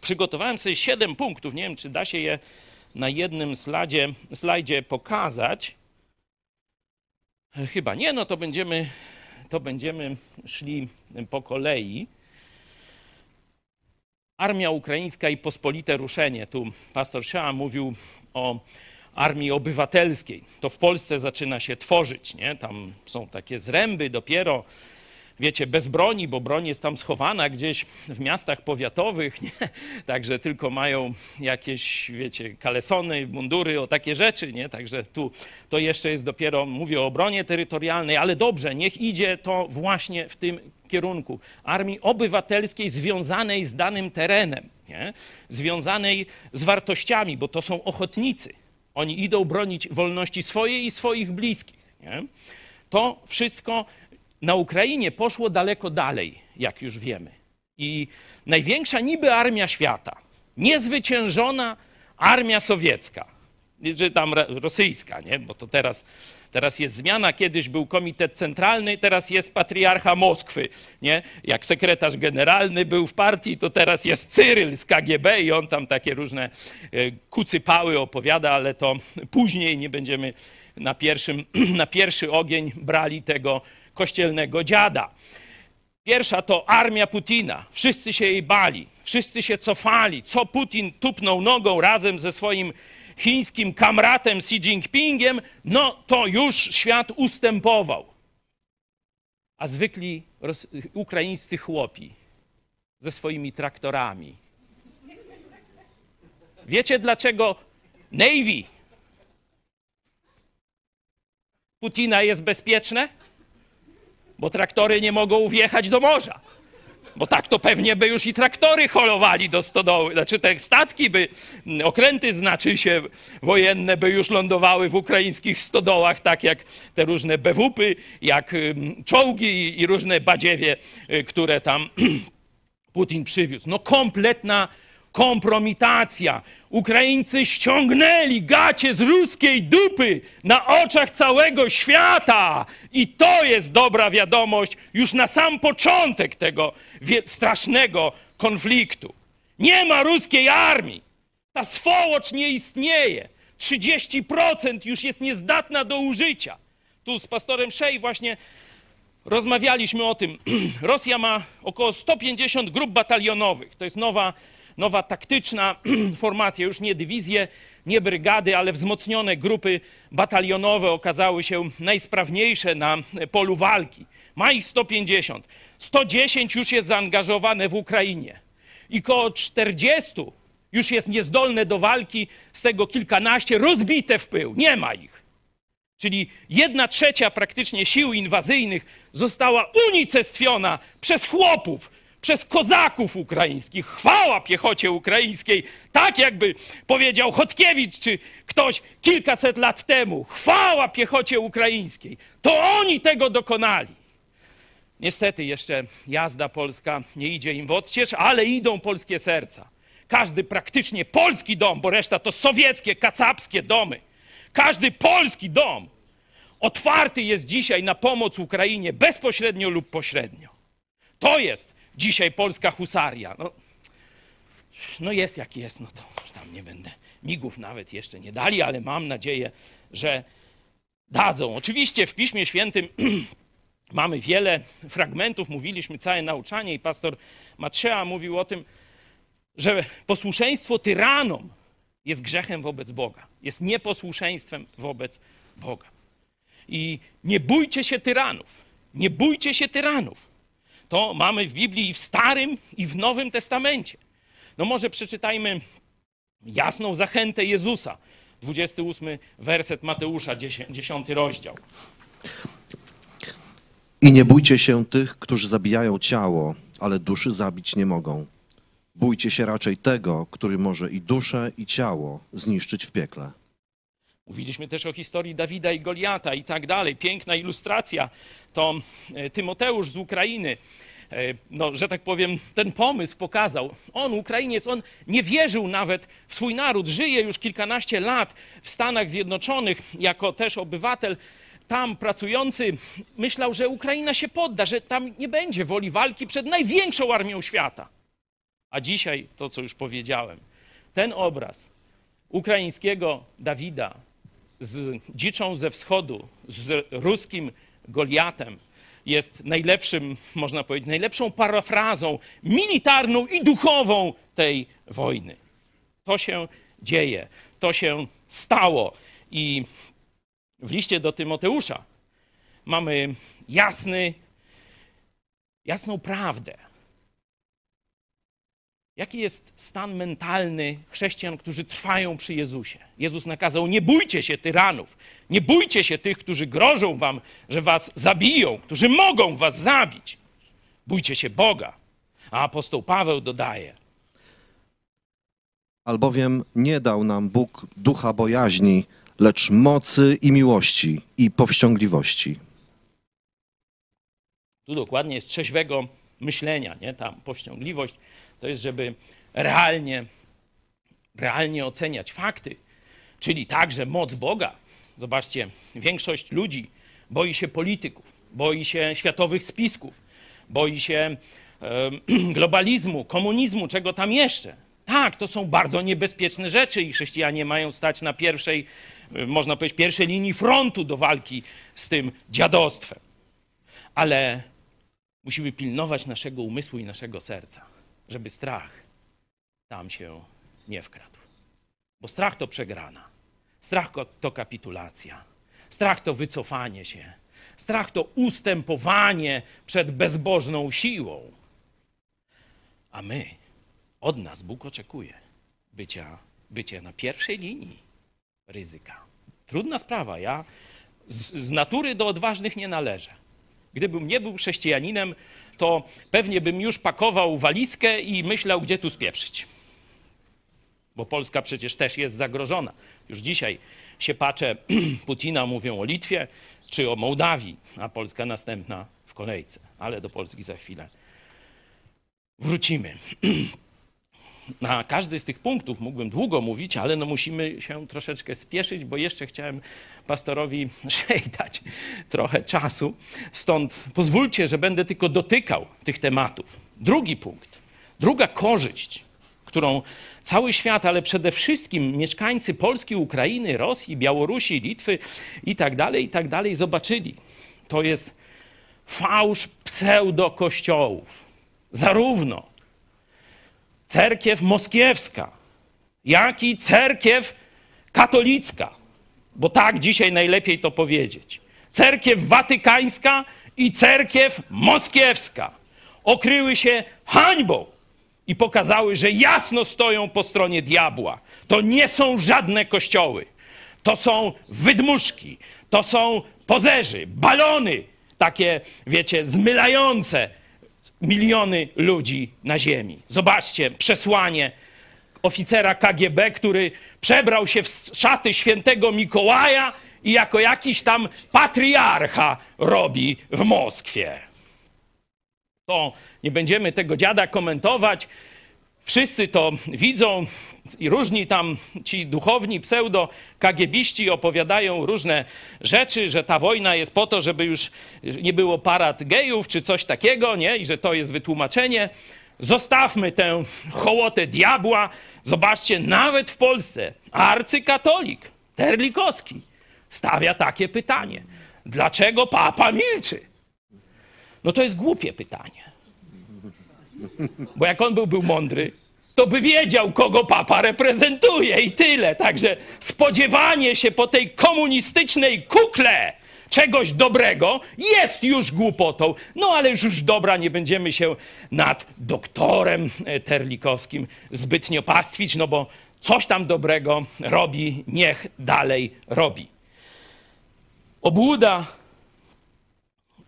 Przygotowałem sobie 7 punktów. Nie wiem, czy da się je na jednym slajdzie pokazać. Chyba nie, no to będziemy szli po kolei. Armia ukraińska i pospolite ruszenie. Tu pastor Szea mówił o armii obywatelskiej. To w Polsce zaczyna się tworzyć, nie? Tam są takie zręby dopiero, wiecie, bez broni, bo broń jest tam schowana gdzieś w miastach powiatowych, nie? Także tylko mają jakieś, wiecie, kalesony, mundury, o takie rzeczy, nie? Także tu to jeszcze jest dopiero, mówię o obronie terytorialnej, ale dobrze, niech idzie to właśnie w tym kierunku. Armii obywatelskiej związanej z danym terenem, nie? Związanej z wartościami, bo to są ochotnicy. Oni idą bronić wolności swojej i swoich bliskich, nie? To wszystko na Ukrainie poszło daleko dalej, jak już wiemy. I największa niby armia świata, niezwyciężona armia sowiecka, czy tam rosyjska, nie? Bo to teraz jest zmiana. Kiedyś był Komitet Centralny, teraz jest patriarcha Moskwy, nie? Jak sekretarz generalny był w partii, to teraz jest Cyryl z KGB i on tam takie różne kucypały opowiada, ale to później nie będziemy na pierwszy ogień brali tego kościelnego dziada. Pierwsza to armia Putina. Wszyscy się jej bali, wszyscy się cofali. Co Putin tupnął nogą razem ze swoim chińskim kamratem Xi Jinpingiem, no to już świat ustępował. A zwykli ukraińscy chłopi ze swoimi traktorami. Wiecie dlaczego Navy Putina jest bezpieczne? Bo traktory nie mogą wjechać do morza. Bo tak to pewnie by już i traktory holowali do stodoły. Znaczy te statki by, okręty znaczy się wojenne by już lądowały w ukraińskich stodołach, tak jak te różne BWP-y, jak czołgi i różne badziewie, które tam Putin przywiózł. No kompletna kompromitacja. Ukraińcy ściągnęli gacie z ruskiej dupy na oczach całego świata. I to jest dobra wiadomość już na sam początek tego strasznego konfliktu. Nie ma ruskiej armii. Ta swołocz nie istnieje. 30% już jest niezdatna do użycia. Tu z pastorem Szej właśnie rozmawialiśmy o tym. Rosja ma około 150 grup batalionowych. To jest nowa taktyczna formacja, już nie dywizje nie brygady, ale wzmocnione grupy batalionowe okazały się najsprawniejsze na polu walki. Ma ich 150. 110 już jest zaangażowane w Ukrainie i koło 40 już jest niezdolne do walki, z tego kilkanaście rozbite w pył. Nie ma ich. Czyli 1/3 praktycznie sił inwazyjnych została unicestwiona przez chłopów, przez kozaków ukraińskich. Chwała piechocie ukraińskiej, tak jakby powiedział Chodkiewicz czy ktoś kilkaset lat temu. Chwała piechocie ukraińskiej. To oni tego dokonali. Niestety jeszcze jazda polska nie idzie im w odcież, ale idą polskie serca. Każdy praktycznie polski dom, bo reszta to sowieckie, kacapskie domy. Każdy polski dom otwarty jest dzisiaj na pomoc Ukrainie bezpośrednio lub pośrednio. To jest dzisiaj polska husaria. No jest jak jest, no to tam nie będę. Migów nawet jeszcze nie dali, ale mam nadzieję, że dadzą. Oczywiście w Piśmie Świętym mamy wiele fragmentów, mówiliśmy całe nauczanie i pastor Matrzea mówił o tym, że posłuszeństwo tyranom jest grzechem wobec Boga, jest nieposłuszeństwem wobec Boga. I nie bójcie się tyranów, nie bójcie się tyranów. To mamy w Biblii i w Starym, i w Nowym Testamencie. No może przeczytajmy jasną zachętę Jezusa, 28 werset Mateusza, 10 rozdział. I nie bójcie się tych, którzy zabijają ciało, ale duszy zabić nie mogą. Bójcie się raczej tego, który może i duszę, i ciało zniszczyć w piekle. Mówiliśmy też o historii Dawida i Goliata i tak dalej. Piękna ilustracja. To Tymoteusz z Ukrainy, no, że tak powiem, ten pomysł pokazał. On, Ukrainiec, on nie wierzył nawet w swój naród. Żyje już kilkanaście lat w Stanach Zjednoczonych jako też obywatel tam pracujący. Myślał, że Ukraina się podda, że tam nie będzie woli walki przed największą armią świata. A dzisiaj to, co już powiedziałem, ten obraz ukraińskiego Dawida z dziczą ze wschodu, z ruskim Goliatem jest najlepszym, można powiedzieć, najlepszą parafrazą militarną i duchową tej wojny. To się dzieje, to się stało. I w liście do Tymoteusza mamy jasną prawdę. Jaki jest stan mentalny chrześcijan, którzy trwają przy Jezusie? Jezus nakazał, nie bójcie się tyranów, nie bójcie się tych, którzy grożą wam, że was zabiją, którzy mogą was zabić. Bójcie się Boga. A apostoł Paweł dodaje. Albowiem nie dał nam Bóg ducha bojaźni, lecz mocy i miłości i powściągliwości. Tu dokładnie jest trzeźwego myślenia, nie? Tam powściągliwość. To jest, żeby realnie oceniać fakty, czyli także moc Boga. Zobaczcie, większość ludzi boi się polityków, boi się światowych spisków, boi się globalizmu, komunizmu, czego tam jeszcze. Tak, to są bardzo niebezpieczne rzeczy i chrześcijanie mają stać na pierwszej, można powiedzieć, pierwszej linii frontu do walki z tym dziadostwem. Ale musimy pilnować naszego umysłu i naszego serca, żeby strach tam się nie wkradł. Bo strach to przegrana, strach to kapitulacja, strach to wycofanie się, strach to ustępowanie przed bezbożną siłą. A my, od nas Bóg oczekuje bycia na pierwszej linii ryzyka. Trudna sprawa, ja z natury do odważnych nie należę. Gdybym nie był chrześcijaninem, to pewnie bym już pakował walizkę i myślał, gdzie tu spieprzyć. Bo Polska przecież też jest zagrożona. Już dzisiaj siepacze Putina mówią o Litwie czy o Mołdawii, a Polska następna w kolejce. Ale do Polski za chwilę wrócimy. Na każdy z tych punktów mógłbym długo mówić, ale no musimy się troszeczkę spieszyć, bo jeszcze chciałem pastorowi dać trochę czasu. Stąd pozwólcie, że będę tylko dotykał tych tematów. Drugi punkt, druga korzyść, którą cały świat, ale przede wszystkim mieszkańcy Polski, Ukrainy, Rosji, Białorusi, Litwy i tak dalej zobaczyli. To jest fałsz pseudokościołów. Zarówno cerkiew moskiewska, jak i cerkiew katolicka, bo tak dzisiaj najlepiej to powiedzieć, cerkiew watykańska i cerkiew moskiewska okryły się hańbą i pokazały, że jasno stoją po stronie diabła. To nie są żadne kościoły, to są wydmuszki, to są pozerzy, balony, takie, wiecie, zmylające miliony ludzi na ziemi. Zobaczcie przesłanie oficera KGB, który przebrał się w szaty świętego Mikołaja i jako jakiś tam patriarcha robi w Moskwie. To nie będziemy tego dziada komentować. Wszyscy to widzą i różni tam ci duchowni pseudo-kagiebiści opowiadają różne rzeczy, że ta wojna jest po to, żeby już nie było parad gejów czy coś takiego, nie? I że to jest wytłumaczenie. Zostawmy tę hołotę diabła. Zobaczcie, nawet w Polsce arcykatolik Terlikowski stawia takie pytanie. Dlaczego papa milczy? No to jest głupie pytanie. Bo jak on był mądry, to by wiedział, kogo papa reprezentuje i tyle. Także spodziewanie się po tej komunistycznej kukle czegoś dobrego jest już głupotą. No ale już dobra, nie będziemy się nad doktorem Terlikowskim zbytnio pastwić, no bo coś tam dobrego robi, niech dalej robi. Obłuda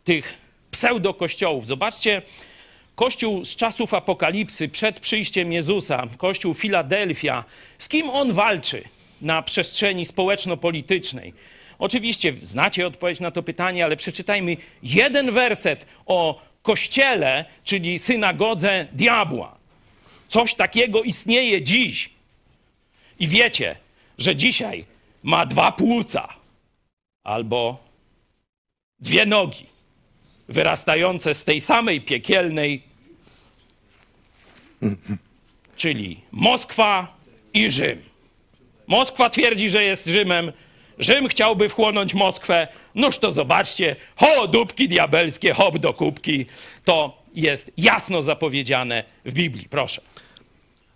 tych pseudokościołów. Zobaczcie, Kościół z czasów apokalipsy, przed przyjściem Jezusa, Kościół Filadelfia. Z kim on walczy na przestrzeni społeczno-politycznej? Oczywiście znacie odpowiedź na to pytanie, ale przeczytajmy jeden werset o kościele, czyli synagodze diabła. Coś takiego istnieje dziś. I wiecie, że dzisiaj ma dwa płuca albo dwie nogi wyrastające z tej samej piekielnej, czyli Moskwa i Rzym. Moskwa twierdzi, że jest Rzymem, Rzym chciałby wchłonąć Moskwę. Noż to zobaczcie, ho, dupki diabelskie, hop do kubki. To jest jasno zapowiedziane w Biblii. Proszę.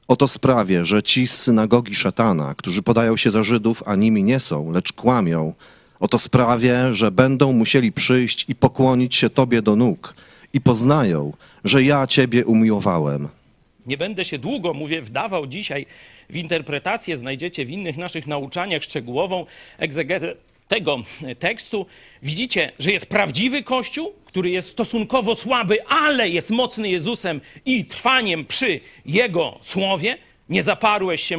Oto sprawię, że ci z synagogi szatana, którzy podają się za Żydów, a nimi nie są, lecz kłamią, oto sprawię, że będą musieli przyjść i pokłonić się Tobie do nóg i poznają, że ja Ciebie umiłowałem. Nie będę się długo, mówię, wdawał dzisiaj w interpretację. Znajdziecie w innych naszych nauczaniach szczegółową egzegetę tego tekstu. Widzicie, że jest prawdziwy Kościół, który jest stosunkowo słaby, ale jest mocny Jezusem i trwaniem przy Jego słowie. Nie zaparłeś się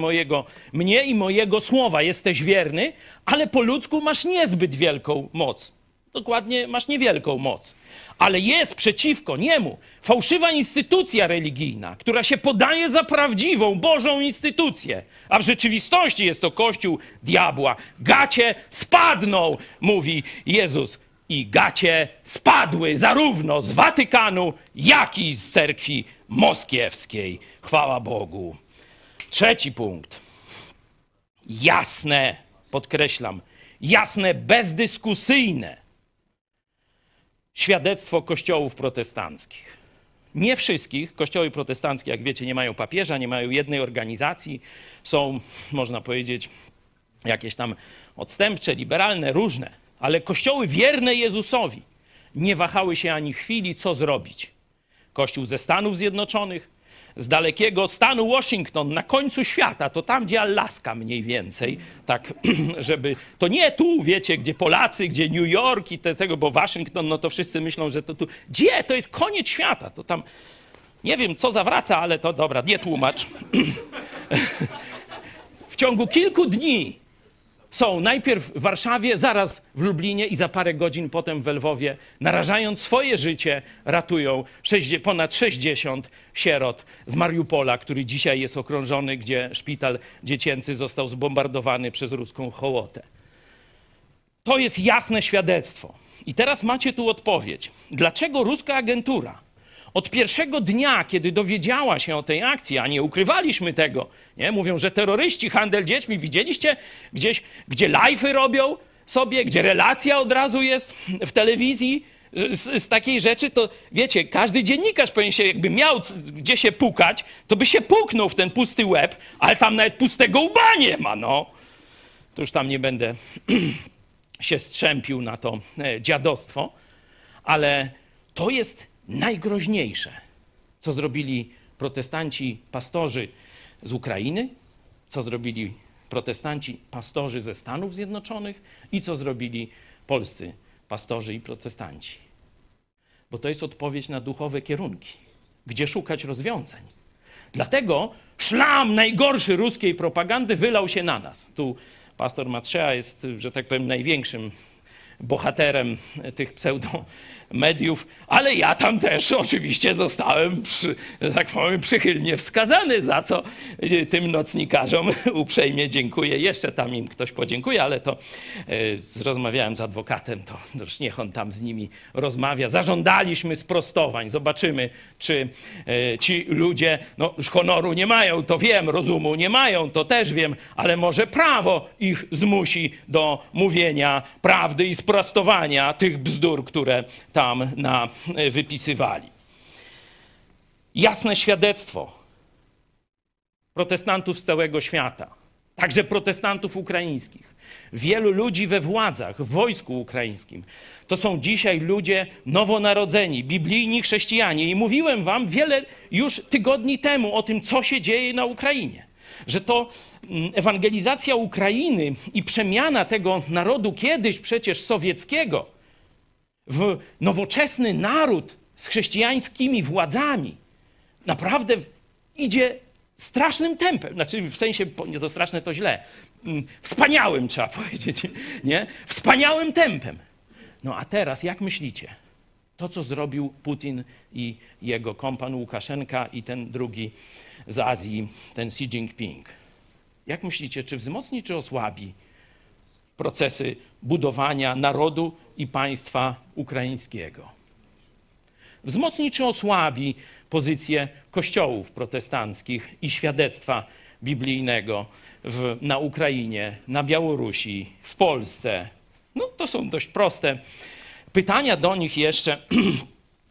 mnie i mojego słowa, jesteś wierny, ale po ludzku masz niezbyt wielką moc. Dokładnie, masz niewielką moc. Ale jest przeciwko niemu fałszywa instytucja religijna, która się podaje za prawdziwą, Bożą instytucję. A w rzeczywistości jest to kościół diabła. Gacie spadną, mówi Jezus. I gacie spadły zarówno z Watykanu, jak i z cerkwi moskiewskiej. Chwała Bogu. Trzeci punkt. Jasne, podkreślam, jasne, bezdyskusyjne świadectwo kościołów protestanckich. Nie wszystkich. Kościoły protestanckie, jak wiecie, nie mają papieża, nie mają jednej organizacji. Są, można powiedzieć, jakieś tam odstępcze, liberalne, różne. Ale kościoły wierne Jezusowi nie wahały się ani chwili, co zrobić. Kościół ze Stanów Zjednoczonych, z dalekiego stanu Washington, na końcu świata, to tam, gdzie Alaska mniej więcej, tak, żeby... To nie tu, wiecie, gdzie Polacy, gdzie New York i tego, bo Waszyngton, no to wszyscy myślą, że to tu... Gdzie? To jest koniec świata, to tam... Nie wiem, co zawraca, ale to dobra, nie tłumacz. W ciągu kilku dni są najpierw w Warszawie, zaraz w Lublinie i za parę godzin potem we Lwowie, narażając swoje życie, ratują ponad 60 sierot z Mariupola, który dzisiaj jest okrążony, gdzie szpital dziecięcy został zbombardowany przez ruską hołotę. To jest jasne świadectwo. I teraz macie tu odpowiedź. Dlaczego ruska agentura od pierwszego dnia, kiedy dowiedziała się o tej akcji, a nie ukrywaliśmy tego, nie? Mówią, że terroryści, handel dziećmi, widzieliście gdzieś, gdzie live'y robią sobie, gdzie relacja od razu jest w telewizji z takiej rzeczy, to wiecie, każdy dziennikarz powinien się, jakby miał gdzie się pukać, to by się puknął w ten pusty łeb, ale tam nawet pustego łba nie ma, no. to już tam nie będę się strzępił na to dziadostwo, ale to jest najgroźniejsze, co zrobili protestanci pastorzy z Ukrainy, co zrobili protestanci pastorzy ze Stanów Zjednoczonych i co zrobili polscy pastorzy i protestanci. Bo to jest odpowiedź na duchowe kierunki, gdzie szukać rozwiązań. Dlatego szlam najgorszy ruskiej propagandy wylał się na nas. Tu pastor Matrzea jest, że tak powiem, największym bohaterem tych pseudomediów, ale ja tam też oczywiście zostałem, przychylnie wskazany, za co tym nocnikarzom uprzejmie dziękuję. Jeszcze tam im ktoś podziękuje, ale to rozmawiałem z adwokatem, to już niech on tam z nimi rozmawia. Zażądaliśmy sprostowań. Zobaczymy, czy ci ludzie już honoru nie mają, to wiem, rozumu nie mają, to też wiem, ale może prawo ich zmusi do mówienia prawdy i sprostowania tych bzdur, które tam wypisywali. Jasne świadectwo protestantów z całego świata, także protestantów ukraińskich, wielu ludzi we władzach, w wojsku ukraińskim. To są dzisiaj ludzie nowonarodzeni, biblijni chrześcijanie. I mówiłem wam wiele już tygodni temu o tym, co się dzieje na Ukrainie. Że to ewangelizacja Ukrainy i przemiana tego narodu kiedyś przecież sowieckiego w nowoczesny naród z chrześcijańskimi władzami naprawdę idzie strasznym tempem. Znaczy w sensie, nie to straszne, to źle. Wspaniałym, trzeba powiedzieć, nie? Wspaniałym tempem. No a teraz jak myślicie? To, co zrobił Putin i jego kompan Łukaszenka i ten drugi z Azji, ten Xi Jinping. Jak myślicie, czy wzmocni, czy osłabi procesy budowania narodu i państwa ukraińskiego? Wzmocni, czy osłabi pozycję kościołów protestanckich i świadectwa biblijnego na Ukrainie, na Białorusi, w Polsce? No to są dość proste pytania do nich jeszcze,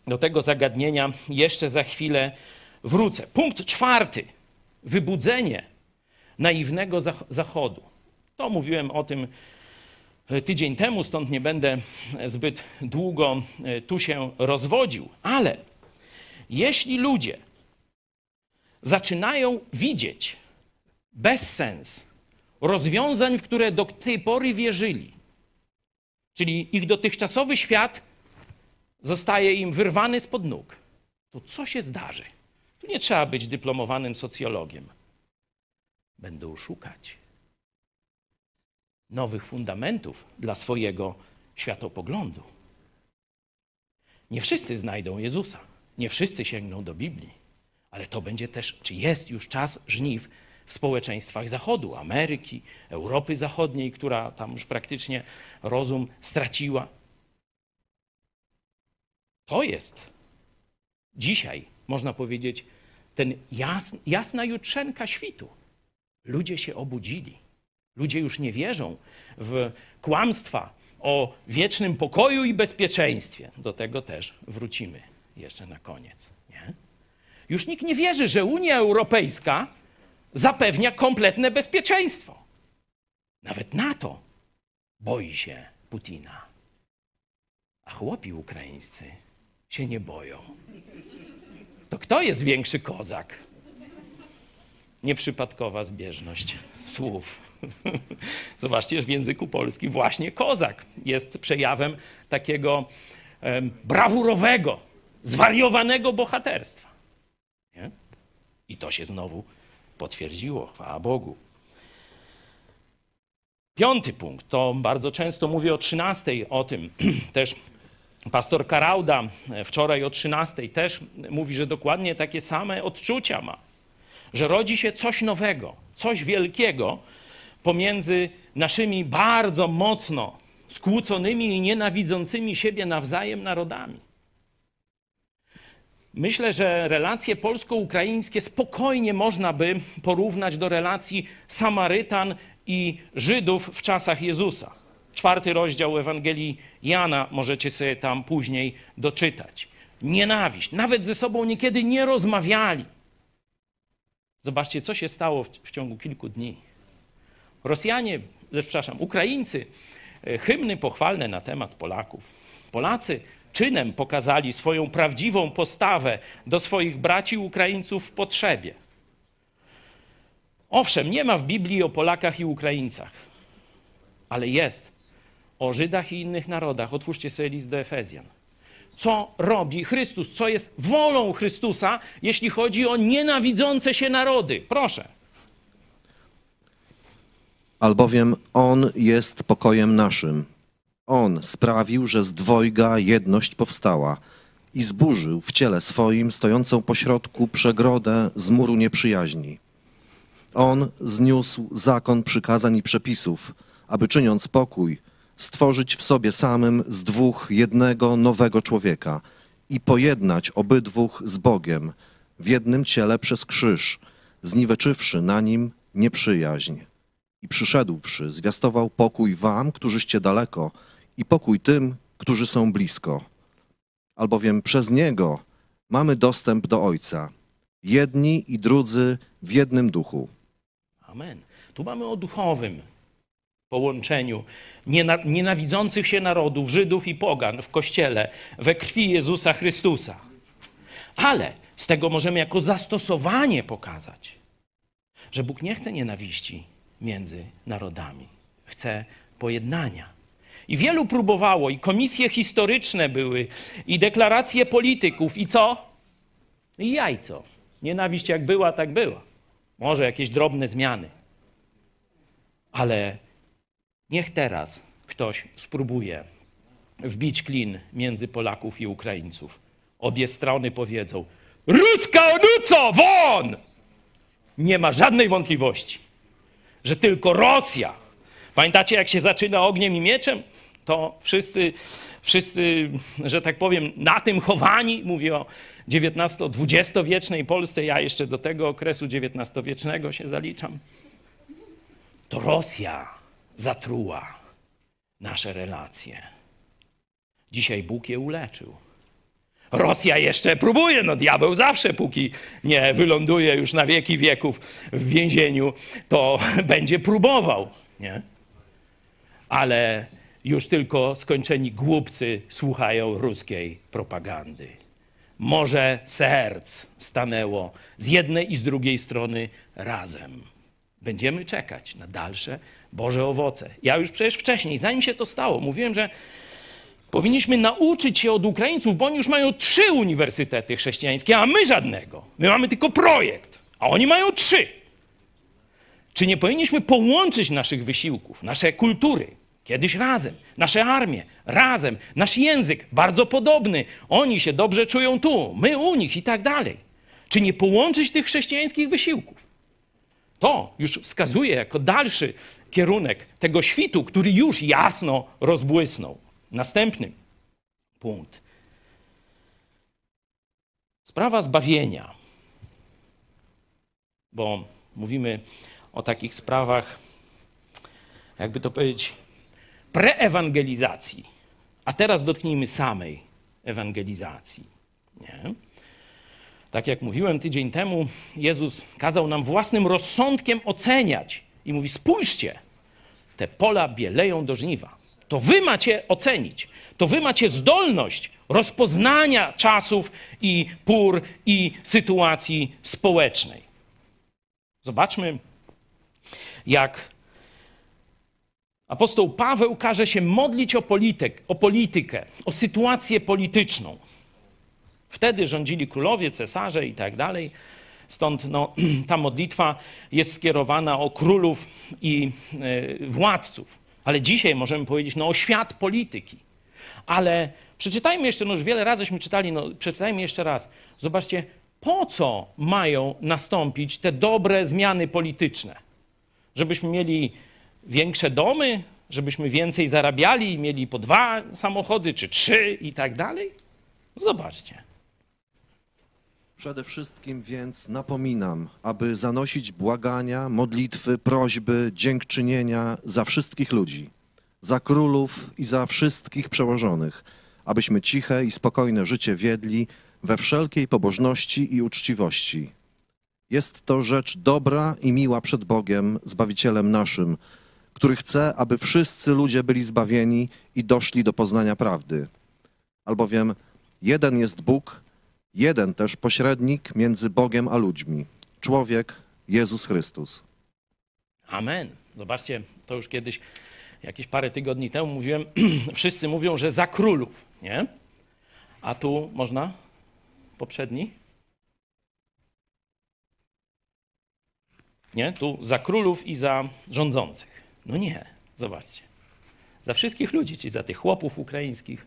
do tego zagadnienia jeszcze za chwilę wrócę. Punkt czwarty. Wybudzenie naiwnego Zachodu. To mówiłem o tym tydzień temu, stąd nie będę zbyt długo tu się rozwodził. Ale jeśli ludzie zaczynają widzieć bezsens rozwiązań, w które do tej pory wierzyli, czyli ich dotychczasowy świat zostaje im wyrwany spod nóg, to co się zdarzy? Tu nie trzeba być dyplomowanym socjologiem. Będą szukać nowych fundamentów dla swojego światopoglądu. Nie wszyscy znajdą Jezusa, nie wszyscy sięgną do Biblii, ale to będzie też, czy jest już czas żniw w społeczeństwach Zachodu, Ameryki, Europy Zachodniej, która tam już praktycznie rozum straciła. To jest dzisiaj, można powiedzieć, ten jasna jutrzenka świtu. Ludzie się obudzili. Ludzie już nie wierzą w kłamstwa o wiecznym pokoju i bezpieczeństwie. Do tego też wrócimy jeszcze na koniec. Nie? Już nikt nie wierzy, że Unia Europejska zapewnia kompletne bezpieczeństwo. Nawet NATO boi się Putina. A chłopi ukraińscy się nie boją. To kto jest większy kozak? Nieprzypadkowa zbieżność słów. Zobaczcie, że w języku polskim właśnie kozak jest przejawem takiego brawurowego, zwariowanego bohaterstwa. Nie? I to się znowu potwierdziło, chwała Bogu. Piąty punkt, to bardzo często mówię o 13, o tym też pastor Karauda wczoraj o 13 też mówi, że dokładnie takie same odczucia ma, że rodzi się coś nowego, coś wielkiego pomiędzy naszymi bardzo mocno skłóconymi i nienawidzącymi siebie nawzajem narodami. Myślę, że relacje polsko-ukraińskie spokojnie można by porównać do relacji Samarytan i Żydów w czasach Jezusa. 4 rozdział Ewangelii Jana możecie sobie tam później doczytać. Nienawiść. Nawet ze sobą niekiedy nie rozmawiali. Zobaczcie, co się stało w ciągu kilku dni. Rosjanie Ukraińcy, hymny pochwalne na temat Polaków. Polacy czynem pokazali swoją prawdziwą postawę do swoich braci Ukraińców w potrzebie. Owszem, nie ma w Biblii o Polakach i Ukraińcach, ale jest o Żydach i innych narodach. Otwórzcie sobie list do Efezjan. Co robi Chrystus? Co jest wolą Chrystusa, jeśli chodzi o nienawidzące się narody? Proszę. Albowiem On jest pokojem naszym. On sprawił, że z dwojga jedność powstała i zburzył w ciele swoim stojącą pośrodku przegrodę z muru nieprzyjaźni. On zniósł zakon przykazań i przepisów, aby czyniąc pokój, stworzyć w sobie samym z dwóch jednego nowego człowieka i pojednać obydwóch z Bogiem w jednym ciele przez krzyż, zniweczywszy na nim nieprzyjaźń. I przyszedłszy, zwiastował pokój wam, którzyście daleko, i pokój tym, którzy są blisko. Albowiem przez Niego mamy dostęp do Ojca, jedni i drudzy w jednym duchu. Amen. Tu mamy o duchowym połączeniu nienawidzących się narodów, Żydów i pogan w Kościele, we krwi Jezusa Chrystusa. Ale z tego możemy jako zastosowanie pokazać, że Bóg nie chce nienawiści między narodami. Chce pojednania. I wielu próbowało, i komisje historyczne były, i deklaracje polityków, i co? I jajco. Nienawiść jak była, tak była. Może jakieś drobne zmiany. Ale niech teraz ktoś spróbuje wbić klin między Polaków i Ukraińców. Obie strony powiedzą: Ruska onuco, won! Nie ma żadnej wątpliwości, że tylko Rosja. Pamiętacie, jak się zaczyna ogniem i mieczem? To wszyscy, że tak powiem, na tym chowani. Mówię o XIX-XX-wiecznej Polsce. Ja jeszcze do tego okresu XIX-wiecznego się zaliczam. To Rosja zatruła nasze relacje. Dzisiaj Bóg je uleczył. Rosja jeszcze próbuje, no diabeł zawsze, póki nie wyląduje już na wieki wieków w więzieniu, to będzie próbował, nie? Ale już tylko skończeni głupcy słuchają ruskiej propagandy. Morze serc stanęło z jednej i z drugiej strony razem. Będziemy czekać na dalsze Boże owoce. Ja już przecież wcześniej, zanim się to stało, mówiłem, że powinniśmy nauczyć się od Ukraińców, bo oni już mają 3 uniwersytety chrześcijańskie, a my żadnego. My mamy tylko projekt, a oni mają 3. Czy nie powinniśmy połączyć naszych wysiłków, nasze kultury kiedyś razem, nasze armie razem, nasz język bardzo podobny, oni się dobrze czują tu, my u nich i tak dalej. Czy nie połączyć tych chrześcijańskich wysiłków? To już wskazuje jako dalszy kierunek tego świtu, który już jasno rozbłysnął. Następny punkt. Sprawa zbawienia. Bo mówimy o takich sprawach, jakby to powiedzieć, preewangelizacji. A teraz dotknijmy samej ewangelizacji. Nie? Tak jak mówiłem tydzień temu, Jezus kazał nam własnym rozsądkiem oceniać. I mówi: spójrzcie, te pola bieleją do żniwa. To wy macie ocenić. To wy macie zdolność rozpoznania czasów i pór i sytuacji społecznej. Zobaczmy, jak apostoł Paweł każe się modlić o politykę, o sytuację polityczną. Wtedy rządzili królowie, cesarze i tak dalej. Stąd no, ta modlitwa jest skierowana o królów i władców. Ale dzisiaj możemy powiedzieć no, o świat polityki. Ale przeczytajmy jeszcze, no już wiele razyśmy czytali, no, przeczytajmy jeszcze raz. Zobaczcie, po co mają nastąpić te dobre zmiany polityczne? Żebyśmy mieli większe domy, żebyśmy więcej zarabiali, mieli po 2 samochody czy 3 i tak dalej? Zobaczcie. Przede wszystkim więc napominam, aby zanosić błagania, modlitwy, prośby, dziękczynienia za wszystkich ludzi, za królów i za wszystkich przełożonych, abyśmy ciche i spokojne życie wiedli we wszelkiej pobożności i uczciwości. Jest to rzecz dobra i miła przed Bogiem, Zbawicielem naszym, który chce, aby wszyscy ludzie byli zbawieni i doszli do poznania prawdy. Albowiem jeden jest Bóg, jeden też pośrednik między Bogiem a ludźmi, człowiek Jezus Chrystus. Amen. Zobaczcie, to już kiedyś, jakieś parę tygodni temu mówiłem, wszyscy mówią, że za królów, nie? A tu można? Poprzedni? Nie? Tu za królów i za rządzących. No nie, zobaczcie. Za wszystkich ludzi, czyli za tych chłopów ukraińskich,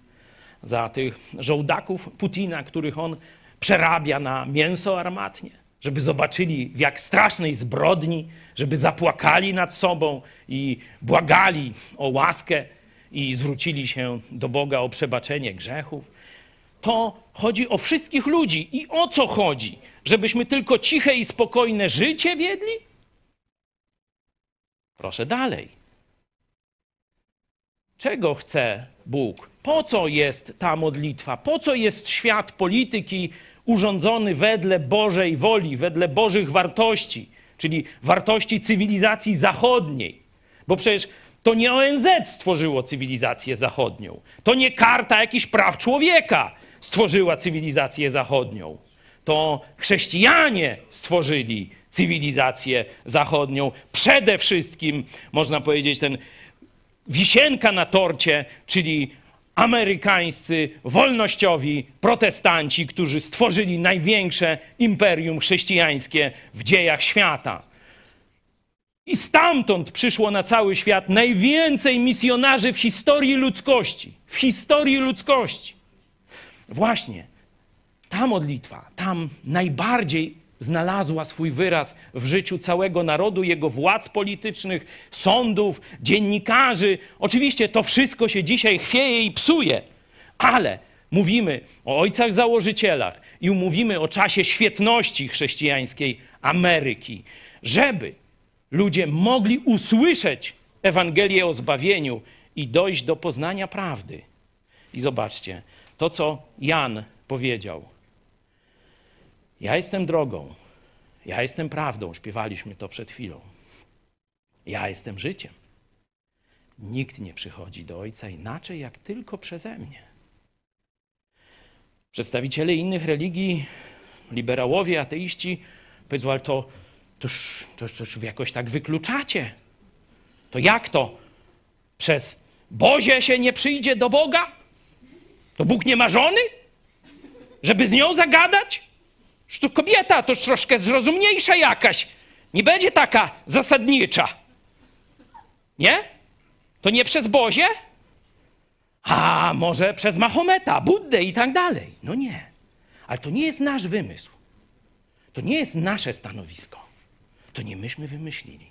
za tych żołdaków Putina, których on przerabia na mięso armatnie, żeby zobaczyli, w jak strasznej zbrodni, żeby zapłakali nad sobą i błagali o łaskę i zwrócili się do Boga o przebaczenie grzechów. To chodzi o wszystkich ludzi. I o co chodzi? Żebyśmy tylko ciche i spokojne życie wiedli? Proszę dalej. Czego chce Bóg? Po co jest ta modlitwa? Po co jest świat polityki urządzony wedle Bożej woli, wedle Bożych wartości, czyli wartości cywilizacji zachodniej? Bo przecież to nie ONZ stworzyło cywilizację zachodnią. To nie karta jakichś praw człowieka stworzyła cywilizację zachodnią. To chrześcijanie stworzyli cywilizację zachodnią. Przede wszystkim, można powiedzieć, ten wisienka na torcie, czyli amerykańscy, wolnościowi protestanci, którzy stworzyli największe imperium chrześcijańskie w dziejach świata. I stamtąd przyszło na cały świat najwięcej misjonarzy w historii ludzkości. W historii ludzkości. Właśnie ta modlitwa tam najbardziej znalazła swój wyraz w życiu całego narodu, jego władz politycznych, sądów, dziennikarzy. Oczywiście to wszystko się dzisiaj chwieje i psuje, ale mówimy o ojcach założycielach i mówimy o czasie świetności chrześcijańskiej Ameryki, żeby ludzie mogli usłyszeć Ewangelię o zbawieniu i dojść do poznania prawdy. I zobaczcie, to co Jan powiedział. Ja jestem drogą, ja jestem prawdą, śpiewaliśmy to przed chwilą. Ja jestem życiem. Nikt nie przychodzi do Ojca inaczej, jak tylko przeze mnie. Przedstawiciele innych religii, liberałowie, ateiści, powiedzą, ale to jakoś tak wykluczacie. To jak to? Przez Bozie się nie przyjdzie do Boga? To Bóg nie ma żony? Żeby z nią zagadać? To kobieta toż troszkę zrozumniejsza jakaś. Nie będzie taka zasadnicza. Nie? To nie przez Bozie? A może przez Mahometa, Buddę i tak dalej. No nie. Ale to nie jest nasz wymysł. To nie jest nasze stanowisko. To nie myśmy wymyślili.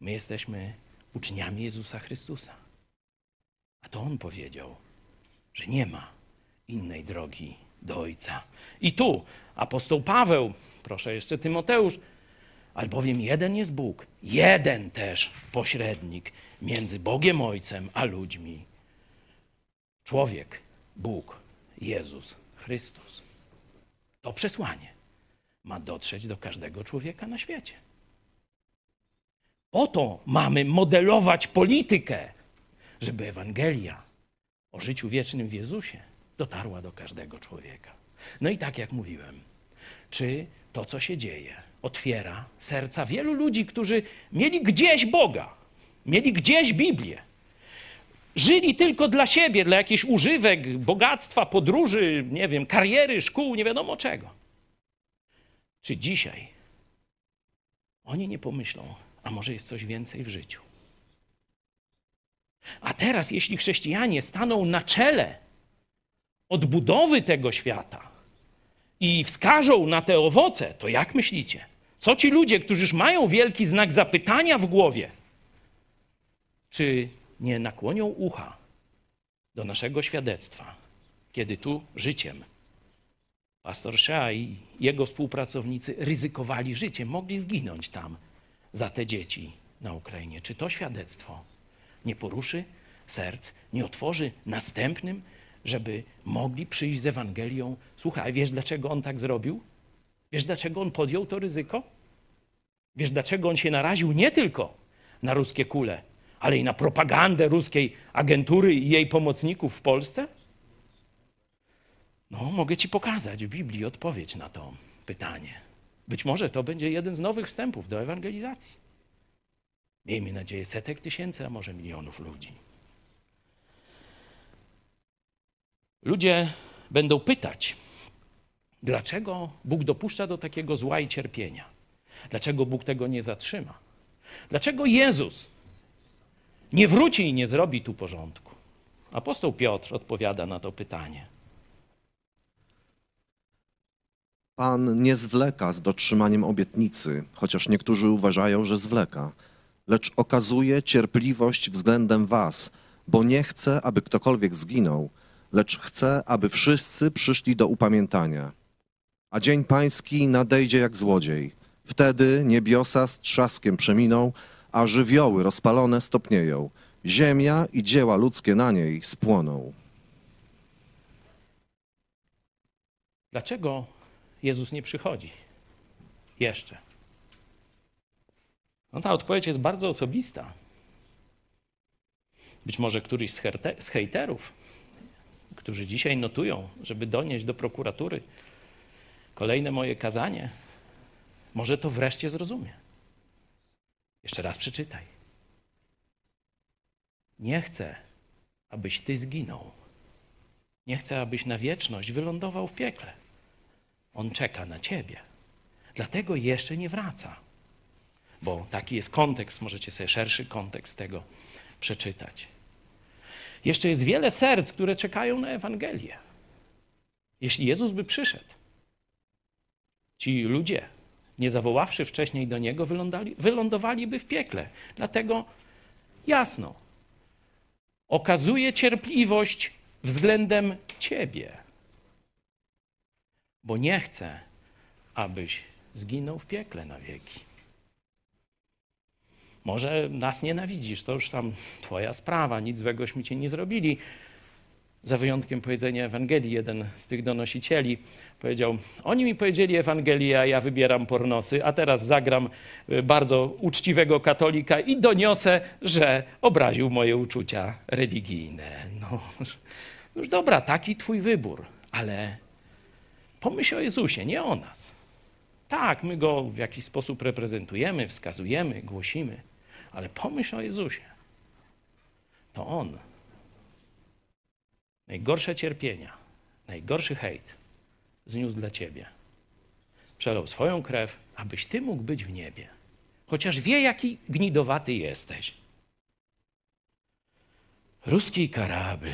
My jesteśmy uczniami Jezusa Chrystusa. A to On powiedział, że nie ma innej drogi do Ojca. I tu apostoł Paweł, proszę jeszcze Tymoteusz, albowiem jeden jest Bóg, jeden też pośrednik między Bogiem Ojcem a ludźmi. Człowiek, Bóg, Jezus Chrystus. To przesłanie ma dotrzeć do każdego człowieka na świecie. Oto mamy modelować politykę, żeby Ewangelia o życiu wiecznym w Jezusie dotarła do każdego człowieka. No i tak jak mówiłem, czy to, co się dzieje, otwiera serca wielu ludzi, którzy mieli gdzieś Boga, mieli gdzieś Biblię, żyli tylko dla siebie, dla jakichś używek, bogactwa, podróży, nie wiem, kariery, szkół, nie wiadomo czego. Czy dzisiaj oni nie pomyślą, a może jest coś więcej w życiu? A teraz, jeśli chrześcijanie staną na czele odbudowy tego świata i wskażą na te owoce, to jak myślicie? Co ci ludzie, którzy już mają wielki znak zapytania w głowie, czy nie nakłonią ucha do naszego świadectwa, kiedy tu życiem pastor Shea i jego współpracownicy ryzykowali życie, mogli zginąć tam za te dzieci na Ukrainie. Czy to świadectwo nie poruszy serc, nie otworzy następnym, żeby mogli przyjść z Ewangelią? Słuchaj, wiesz dlaczego on tak zrobił? Wiesz dlaczego on podjął to ryzyko? Wiesz dlaczego on się naraził nie tylko na ruskie kule, ale i na propagandę ruskiej agentury i jej pomocników w Polsce? No, mogę ci pokazać w Biblii odpowiedź na to pytanie. Być może to będzie jeden z nowych wstępów do ewangelizacji. Miejmy nadzieję setek tysięcy, a może milionów ludzi. Ludzie będą pytać, dlaczego Bóg dopuszcza do takiego zła i cierpienia? Dlaczego Bóg tego nie zatrzyma? Dlaczego Jezus nie wróci i nie zrobi tu porządku? Apostoł Piotr odpowiada na to pytanie. Pan nie zwleka z dotrzymaniem obietnicy, chociaż niektórzy uważają, że zwleka, lecz okazuje cierpliwość względem was, bo nie chce, aby ktokolwiek zginął, lecz chce, aby wszyscy przyszli do upamiętania. A dzień pański nadejdzie jak złodziej. Wtedy niebiosa z trzaskiem przeminą, a żywioły rozpalone stopnieją. Ziemia i dzieła ludzkie na niej spłoną. Dlaczego Jezus nie przychodzi jeszcze? No, ta odpowiedź jest bardzo osobista. Być może któryś z hejterów, którzy dzisiaj notują, żeby donieść do prokuratury kolejne moje kazanie, może to wreszcie zrozumie. Jeszcze raz przeczytaj. Nie chcę, abyś ty zginął. Nie chcę, abyś na wieczność wylądował w piekle. On czeka na ciebie. Dlatego jeszcze nie wraca. Bo taki jest kontekst, możecie sobie szerszy kontekst tego przeczytać. Jeszcze jest wiele serc, które czekają na Ewangelię. Jeśli Jezus by przyszedł, ci ludzie, nie zawoławszy wcześniej do Niego, wylądowaliby w piekle. Dlatego jasno, okazuje cierpliwość względem ciebie, bo nie chce, abyś zginął w piekle na wieki. Może nas nienawidzisz, to już tam twoja sprawa, nic złegośmy cię nie zrobili. Za wyjątkiem powiedzenia Ewangelii, jeden z tych donosicieli powiedział: oni mi powiedzieli Ewangelię, a ja wybieram pornosy, a teraz zagram bardzo uczciwego katolika i doniosę, że obraził moje uczucia religijne. No już dobra, taki twój wybór, ale pomyśl o Jezusie, nie o nas. Tak, my Go w jakiś sposób reprezentujemy, wskazujemy, głosimy, ale pomyśl o Jezusie. To On. Najgorsze cierpienia, najgorszy hejt zniósł dla ciebie. Przelał swoją krew, abyś ty mógł być w niebie. Chociaż wie, jaki gnidowaty jesteś. Ruski karabl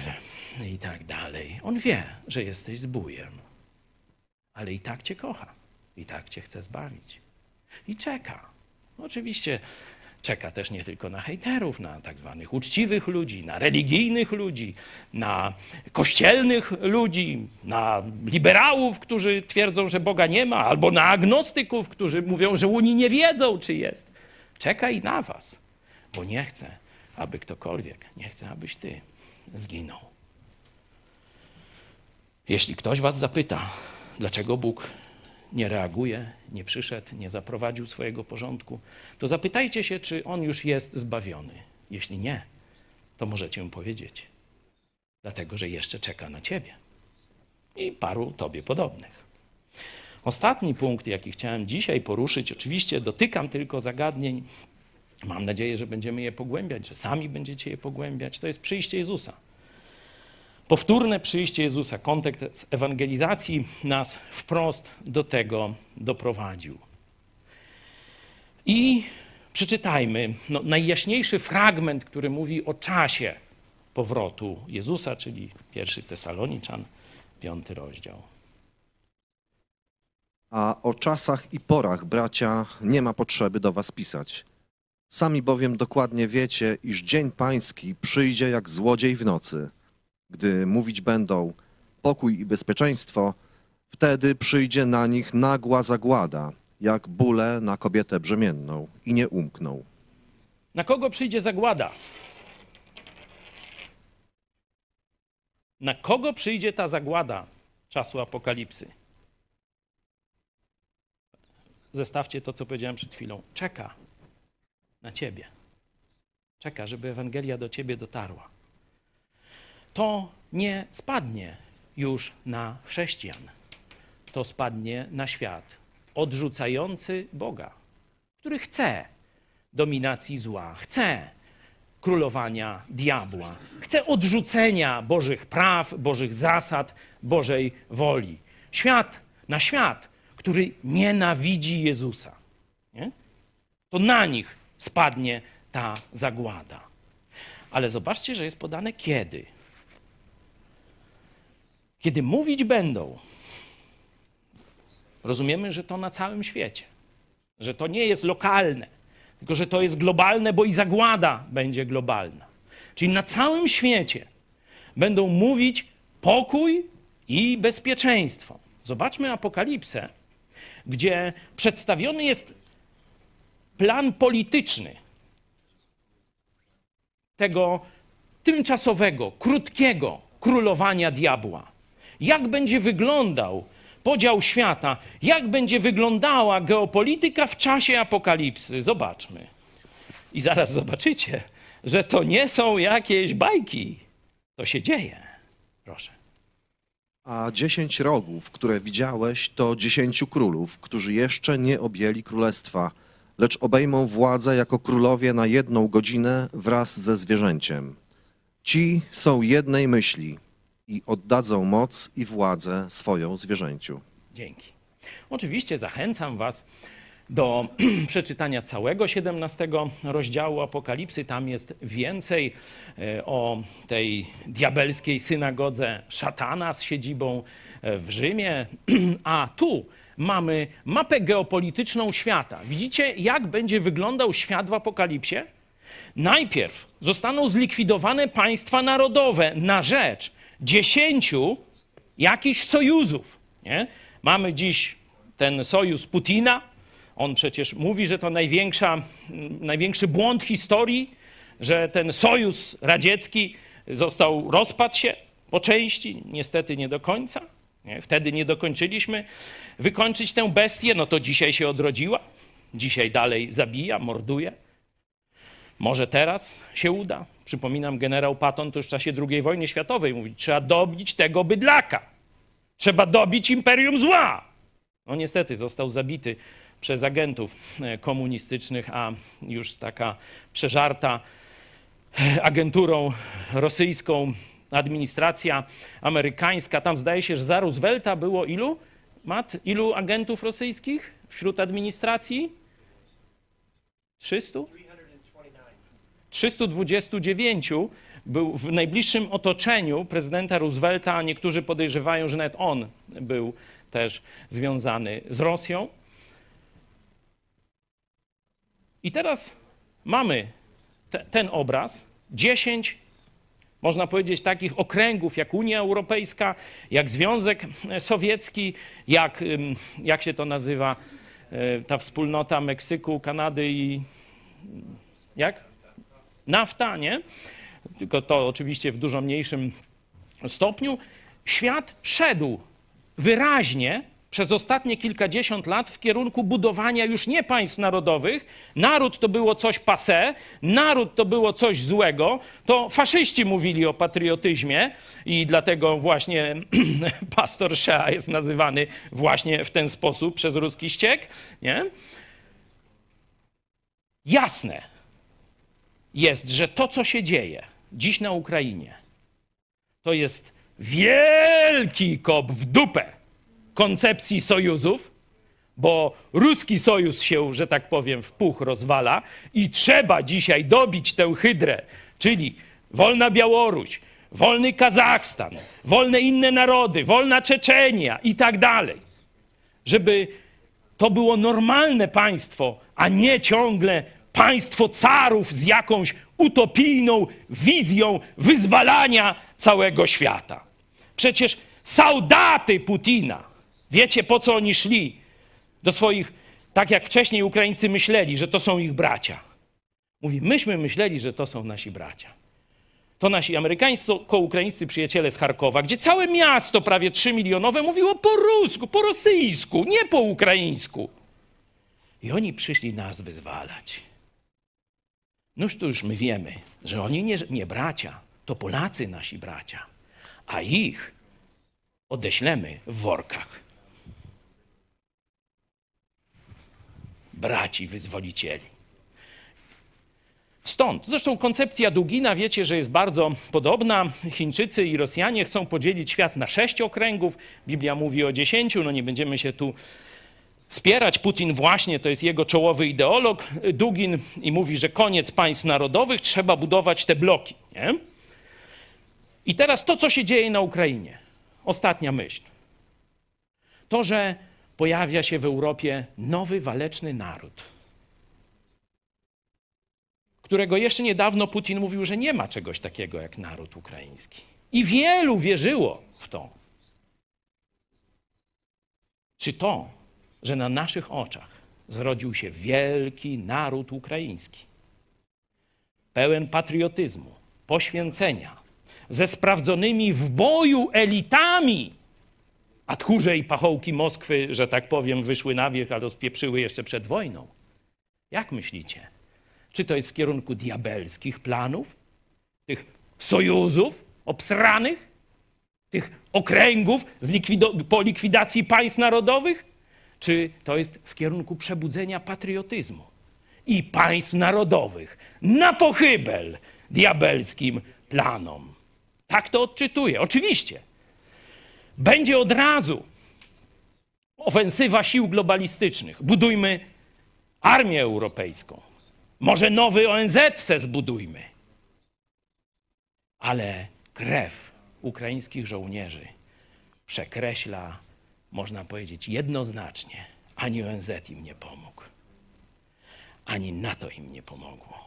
i tak dalej. On wie, że jesteś zbójem, ale i tak cię kocha. I tak cię chce zbawić. I czeka. Oczywiście czeka też nie tylko na hejterów, na tak zwanych uczciwych ludzi, na religijnych ludzi, na kościelnych ludzi, na liberałów, którzy twierdzą, że Boga nie ma, albo na agnostyków, którzy mówią, że Unii nie wiedzą, czy jest. Czeka i na was, bo nie chce, aby ktokolwiek, nie chce, abyś ty zginął. Jeśli ktoś was zapyta, dlaczego Bóg nie reaguje, nie przyszedł, nie zaprowadził swojego porządku, to zapytajcie się, czy on już jest zbawiony. Jeśli nie, to możecie mu powiedzieć. Dlatego, że jeszcze czeka na ciebie i paru tobie podobnych. Ostatni punkt, jaki chciałem dzisiaj poruszyć, oczywiście dotykam tylko zagadnień. Mam nadzieję, że będziemy je pogłębiać, że sami będziecie je pogłębiać. To jest przyjście Jezusa. Powtórne przyjście Jezusa, kontekst z ewangelizacji nas wprost do tego doprowadził. I przeczytajmy najjaśniejszy fragment, który mówi o czasie powrotu Jezusa, czyli 1 Tesaloniczan, 5 rozdział. A o czasach i porach, bracia, nie ma potrzeby do was pisać. Sami bowiem dokładnie wiecie, iż dzień pański przyjdzie jak złodziej w nocy. Gdy mówić będą pokój i bezpieczeństwo, wtedy przyjdzie na nich nagła zagłada, jak bóle na kobietę brzemienną, i nie umkną. Na kogo przyjdzie zagłada? Na kogo przyjdzie ta zagłada czasu apokalipsy? Zestawcie to, co powiedziałem przed chwilą. Czeka na ciebie. Czeka, żeby Ewangelia do ciebie dotarła. To nie spadnie już na chrześcijan. To spadnie na świat odrzucający Boga, który chce dominacji zła, chce królowania diabła, chce odrzucenia Bożych praw, Bożych zasad, Bożej woli. Na świat, który nienawidzi Jezusa. Nie? To na nich spadnie ta zagłada. Ale zobaczcie, że jest podane kiedy. Kiedy mówić będą, rozumiemy, że to na całym świecie, że to nie jest lokalne, tylko że to jest globalne, bo i zagłada będzie globalna. Czyli na całym świecie będą mówić pokój i bezpieczeństwo. Zobaczmy Apokalipsę, gdzie przedstawiony jest plan polityczny tego tymczasowego, krótkiego królowania diabła. Jak będzie wyglądał podział świata, jak będzie wyglądała geopolityka w czasie apokalipsy. Zobaczmy. I zaraz zobaczycie, że to nie są jakieś bajki. To się dzieje. Proszę. A 10 rogów, które widziałeś, to 10 królów, którzy jeszcze nie objęli królestwa, lecz obejmą władzę jako królowie na 1 godzinę wraz ze zwierzęciem. Ci są jednej myśli i oddadzą moc i władzę swoją zwierzęciu. Dzięki. Oczywiście zachęcam was do przeczytania całego 17 rozdziału Apokalipsy. Tam jest więcej o tej diabelskiej synagodze szatana z siedzibą w Rzymie. A tu mamy mapę geopolityczną świata. Widzicie, jak będzie wyglądał świat w Apokalipsie? Najpierw zostaną zlikwidowane państwa narodowe na rzecz 10 jakichś sojuzów. Nie? Mamy dziś ten sojusz Putina. On przecież mówi, że to największy błąd historii, że ten sojusz radziecki rozpadł się po części, niestety nie do końca. Nie? Wtedy nie dokończyliśmy wykończyć tę bestię, no to dzisiaj się odrodziła, dzisiaj dalej zabija, morduje. Może teraz się uda. Przypominam, generał Patton to już w czasie II wojny światowej mówi, trzeba dobić tego bydlaka. Trzeba dobić imperium zła. No niestety został zabity przez agentów komunistycznych, a już taka przeżarta agenturą rosyjską administracja amerykańska. Tam zdaje się, że za Roosevelta było ilu? Mat, ilu agentów rosyjskich wśród administracji? 300? 329 był w najbliższym otoczeniu prezydenta Roosevelta, a niektórzy podejrzewają, że nawet on był też związany z Rosją. I teraz mamy ten obraz, 10, można powiedzieć, takich okręgów jak Unia Europejska, jak Związek Sowiecki, jak się to nazywa, ta wspólnota Meksyku, Kanady i jak? NAFTA, nie? Tylko to oczywiście w dużo mniejszym stopniu. Świat szedł wyraźnie przez ostatnie kilkadziesiąt lat w kierunku budowania już nie państw narodowych. Naród to było coś passé, naród to było coś złego. To faszyści mówili o patriotyzmie i dlatego właśnie pastor Shea jest nazywany właśnie w ten sposób przez ruski ściek, nie? Jasne jest, że to, co się dzieje dziś na Ukrainie, to jest wielki kop w dupę koncepcji sojuszów, bo ruski sojusz się, że tak powiem, w puch rozwala i trzeba dzisiaj dobić tę hydrę, czyli wolna Białoruś, wolny Kazachstan, wolne inne narody, wolna Czeczenia i tak dalej, żeby to było normalne państwo, a nie ciągle państwo carów z jakąś utopijną wizją wyzwalania całego świata. Przecież saudaty Putina, wiecie po co oni szli do swoich, tak jak wcześniej Ukraińcy myśleli, że to są ich bracia. Mówi, myśmy myśleli, że to są nasi bracia. To nasi amerykańsko-ukraińscy przyjaciele z Charkowa, gdzie całe miasto, prawie 3-milionowe, mówiło po rusku, po rosyjsku, nie po ukraińsku. I oni przyszli nas wyzwalać. Noż to już my wiemy, że oni nie bracia, to Polacy nasi bracia, a ich odeślemy w workach. Braci wyzwolicieli. Stąd, zresztą koncepcja Dugina, wiecie, że jest bardzo podobna. Chińczycy i Rosjanie chcą podzielić świat na 6 okręgów. Biblia mówi o 10, no nie będziemy się tu spierać. Putin właśnie, to jest jego czołowy ideolog, Dugin, i mówi, że koniec państw narodowych, trzeba budować te bloki. Nie? I teraz to, co się dzieje na Ukrainie. Ostatnia myśl. To, że pojawia się w Europie nowy waleczny naród, którego jeszcze niedawno Putin mówił, że nie ma czegoś takiego jak naród ukraiński. I wielu wierzyło w to. Czy to, że na naszych oczach zrodził się wielki naród ukraiński, pełen patriotyzmu, poświęcenia, ze sprawdzonymi w boju elitami, a tchórze i pachołki Moskwy, że tak powiem, wyszły na wierzch, ale spieprzyły jeszcze przed wojną. Jak myślicie? Czy to jest w kierunku diabelskich planów, tych sojuzów obsranych, tych okręgów po likwidacji państw narodowych? Czy to jest w kierunku przebudzenia patriotyzmu i państw narodowych na pochybel diabelskim planom? Tak to odczytuję. Oczywiście będzie od razu ofensywa sił globalistycznych. Budujmy armię europejską. Może nowy ONZ-ce zbudujmy. Ale krew ukraińskich żołnierzy przekreśla, można powiedzieć, jednoznacznie. Ani ONZ im nie pomógł. Ani NATO im nie pomogło.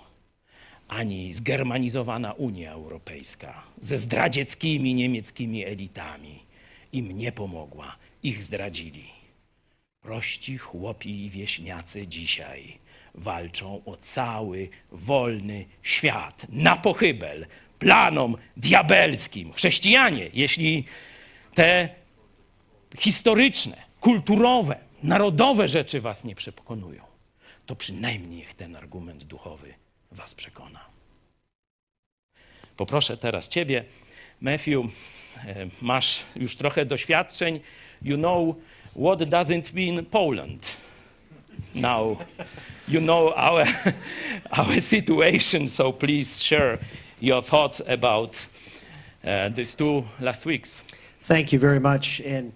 Ani zgermanizowana Unia Europejska ze zdradzieckimi niemieckimi elitami im nie pomogła. Ich zdradzili. Prości chłopi i wieśniacy dzisiaj walczą o cały wolny świat na pochybel planom diabelskim. Chrześcijanie, jeśli te historyczne, kulturowe, narodowe rzeczy was nie przekonują, to przynajmniej niech ten argument duchowy was przekona. Poproszę teraz ciebie, Matthew, masz już trochę doświadczeń. You know what doesn't mean Poland. Now, you know our situation, so please share your thoughts about these two last weeks. Thank you very much, and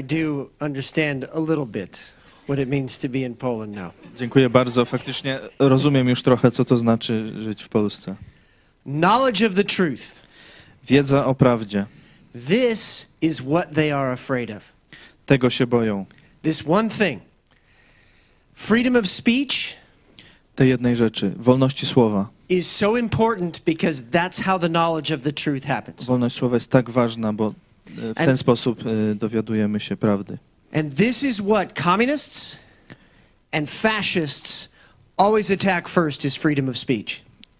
I do understand a little bit what it means to be in Poland now. Dziękuję bardzo. Faktycznie rozumiem już trochę, co to znaczy żyć w Polsce. Knowledge of the truth. Wiedza o prawdzie. This is what they are afraid of. Tego się boją. This one thing. Freedom of speech, tej jednej rzeczy, wolności słowa, is so important because that's how the knowledge of the truth happens. Wolność słowa jest tak ważna, bo w ten sposób dowiadujemy się prawdy. And this is what communists and fascists always attack first, is freedom of speech.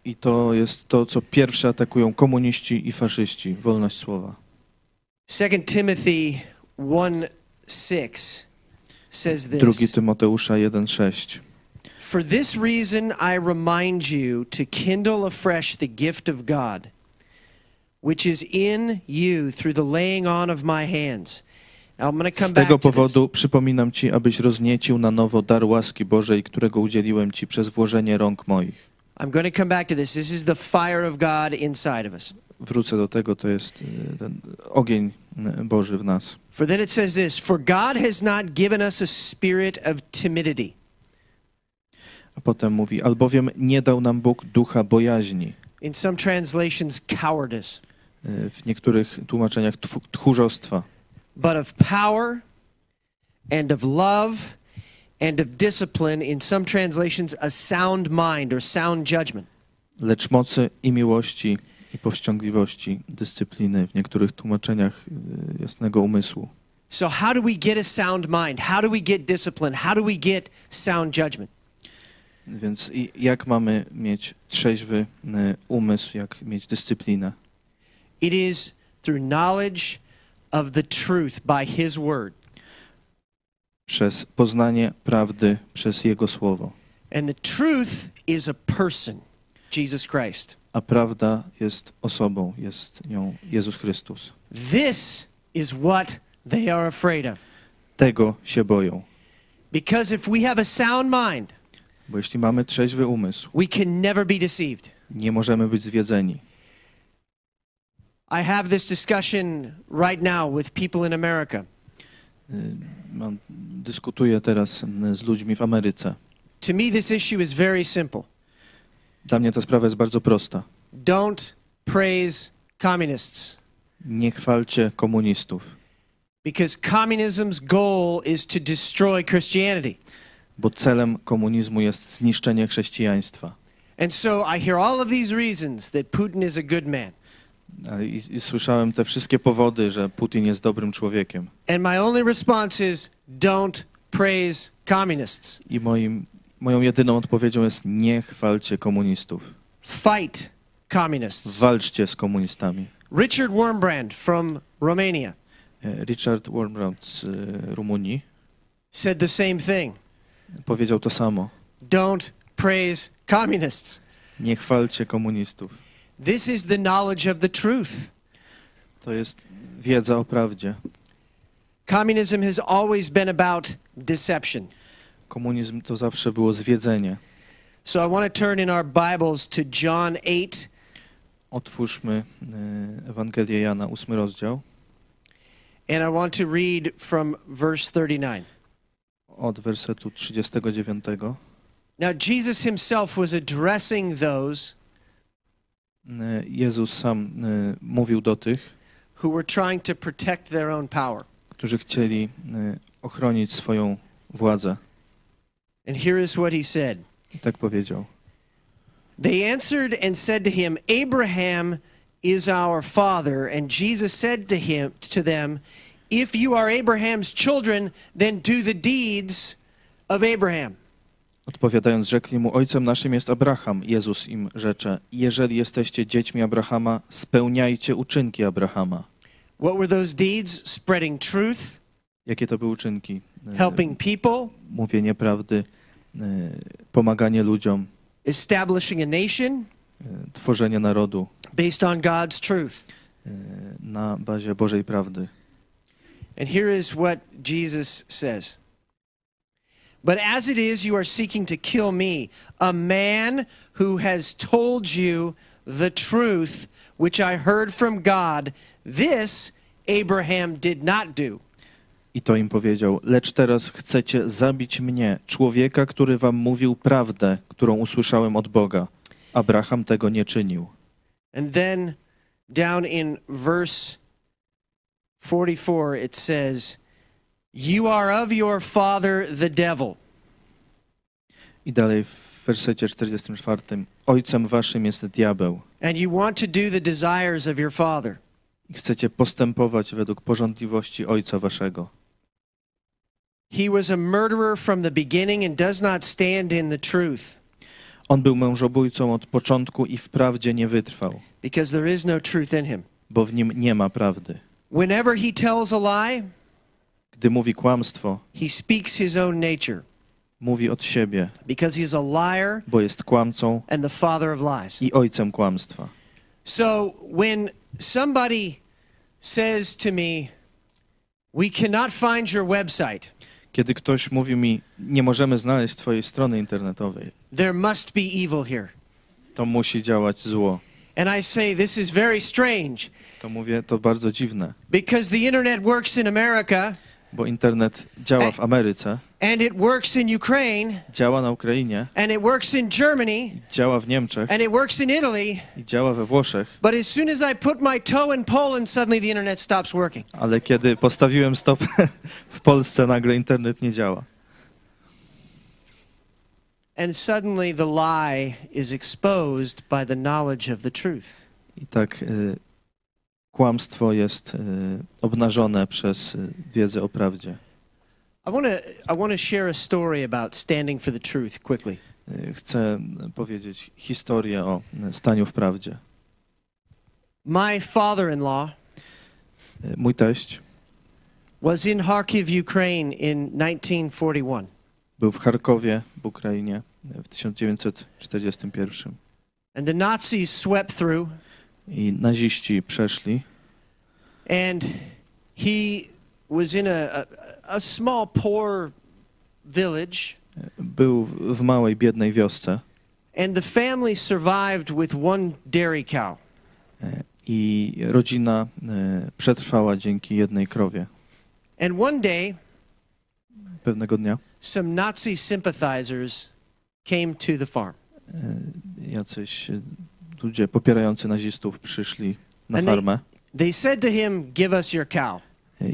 I to jest to, co pierwsze atakują komuniści i faszyści, wolność słowa. 2 Timothy 1:6 says this. 2 Tymoteusza 1:6. For this reason I remind you to kindle afresh the gift of God, which is in you through the laying on of my hands. Z tego powodu przypominam ci, abyś rozniecił na nowo dar łaski Bożej, którego udzieliłem ci przez włożenie rąk moich. I'm going to come back to this. This is the fire of God inside of us. Wrócę do tego, to jest ten ogień Boży w nas. For then it says this, for God has not given us a spirit of timidity. A potem mówi, albowiem nie dał nam Bóg ducha bojaźni. In some translations, cowardice. W niektórych tłumaczeniach tchórzostwa. But of power and of love and of discipline, in some translations a sound mind or sound judgment. Lecz mocy i miłości i powściągliwości, dyscypliny, w niektórych tłumaczeniach jasnego umysłu. So how do we get a sound mind? How do we get discipline? How do we get sound judgment? Więc jak mamy mieć trzeźwy umysł, jak mieć dyscyplinę? It is through knowledge of the truth by his word. Przez poznanie prawdy przez jego słowo. And the truth is a person, Jesus Christ. A prawda jest osobą, jest nią Jezus Chrystus. This is what they are afraid of. Tego się boją. Because if we have a sound mind, bo jeśli mamy trzeźwy umysł, we can never be deceived. Nie możemy być zwiedzeni. I have this discussion right now with people in America. Dyskutuję teraz z ludźmi w Ameryce. To me this issue is very simple. Dla mnie ta sprawa jest bardzo prosta. Don't praise communists. Nie chwalcie komunistów. Because communism's goal is to destroy Christianity. Bo celem komunizmu jest zniszczenie chrześcijaństwa. And so I hear all of these reasons that Putin is a good man. I słyszałem te wszystkie powody, że Putin jest dobrym człowiekiem. And my only response is don't praise communists. I moją jedyną odpowiedzią jest nie chwalcie komunistów. Fight communists. Walczcie z komunistami. Richard Wurmbrand from Romania. Richard Wurmbrand z Rumunii said the same thing. Powiedział to samo. Don't praise communists. Nie chwalcie komunistów. This is the knowledge of the truth. To jest wiedza o prawdzie. Communism has always been about deception. Komunizm to zawsze było zwiedzenie. So I want to turn in our Bibles to John 8. Otwórzmy Ewangelię Jana, 8 rozdział. And I want to read from verse 39. Od wersetu 39. Now Jesus himself was addressing those Jezus sam mówił do tych, who were trying to protect their own power. Którzy chcieli ochronić swoją władzę. And here is what he said. I tak powiedział. They answered and said to him, Abraham is our father. And Jesus said to them, if you are Abraham's children, then do the deeds of Abraham. Odpowiadając, rzekli mu, ojcem naszym jest Abraham. Jezus im rzecze, jeżeli jesteście dziećmi Abrahama, spełniajcie uczynki Abrahama. What were those deeds? Spreading truth. Jakie to były uczynki? Helping people. Mówienie prawdy, pomaganie ludziom. Establishing a nation. Tworzenie narodu. Based on God's truth. Na bazie Bożej prawdy. And here is what Jesus says. But as it is, you are seeking to kill me, a man who has told you the truth, which I heard from God. This Abraham did not do. I to im powiedział, lecz teraz chcecie zabić mnie, człowieka, który wam mówił prawdę, którą usłyszałem od Boga. Abraham tego nie czynił. And then down in verse 44 it says, you are of your father the devil. I dalej w wersecie 44, ojcem waszym jest diabeł. And you want to do the desires of your father. I chcecie postępować według pożądliwości ojca waszego. He was a murderer from the beginning and does not stand in the truth. On był mężobójcą od początku i w prawdzie nie wytrwał. Because there is no truth in him. Bo w nim nie ma prawdy. Whenever he tells a lie, gdy mówi kłamstwo, he speaks his own nature. Mówi od siebie. Because he is a liar, bo jest kłamcą, and the father of lies. I ojcem kłamstwa. So when somebody says to me, we cannot find your website. Kiedy ktoś mówi mi, nie możemy znaleźć twojej strony internetowej. There must be evil here. To musi działać zło. And I say this is very strange. To mówię, to bardzo dziwne. Because the internet works in America. Bo internet działa w Ameryce. And it works in Ukraine. Działa na Ukrainie. And it works in Germany. Działa w Niemczech. And it works in Italy. I działa we Włoszech. But as soon as I put my toe in Poland, suddenly the internet stops working. Ale kiedy postawiłem stopę w Polsce, nagle internet nie działa. And suddenly the lie is exposed by the knowledge of the truth. I tak kłamstwo jest obnażone przez wiedzę o prawdzie. I want to share a story about standing for the truth quickly. Chcę powiedzieć historię o staniu w prawdzie. My father-in-law, mój teść, was in Kharkiv, Ukraine in 1941. Był w Charkowie, w Ukrainie w 1941. And the Nazis swept through. I naziści przeszli. And he was in a small poor village. Był w małej biednej wiosce. And the family survived with one dairy cow. I rodzina przetrwała dzięki jednej krowie. And one day, pewnego dnia, some Nazi sympathizers came to the farm. Jacyś ludzie popierający nazistów przyszli na farmę. They said to him, "Give us your cow."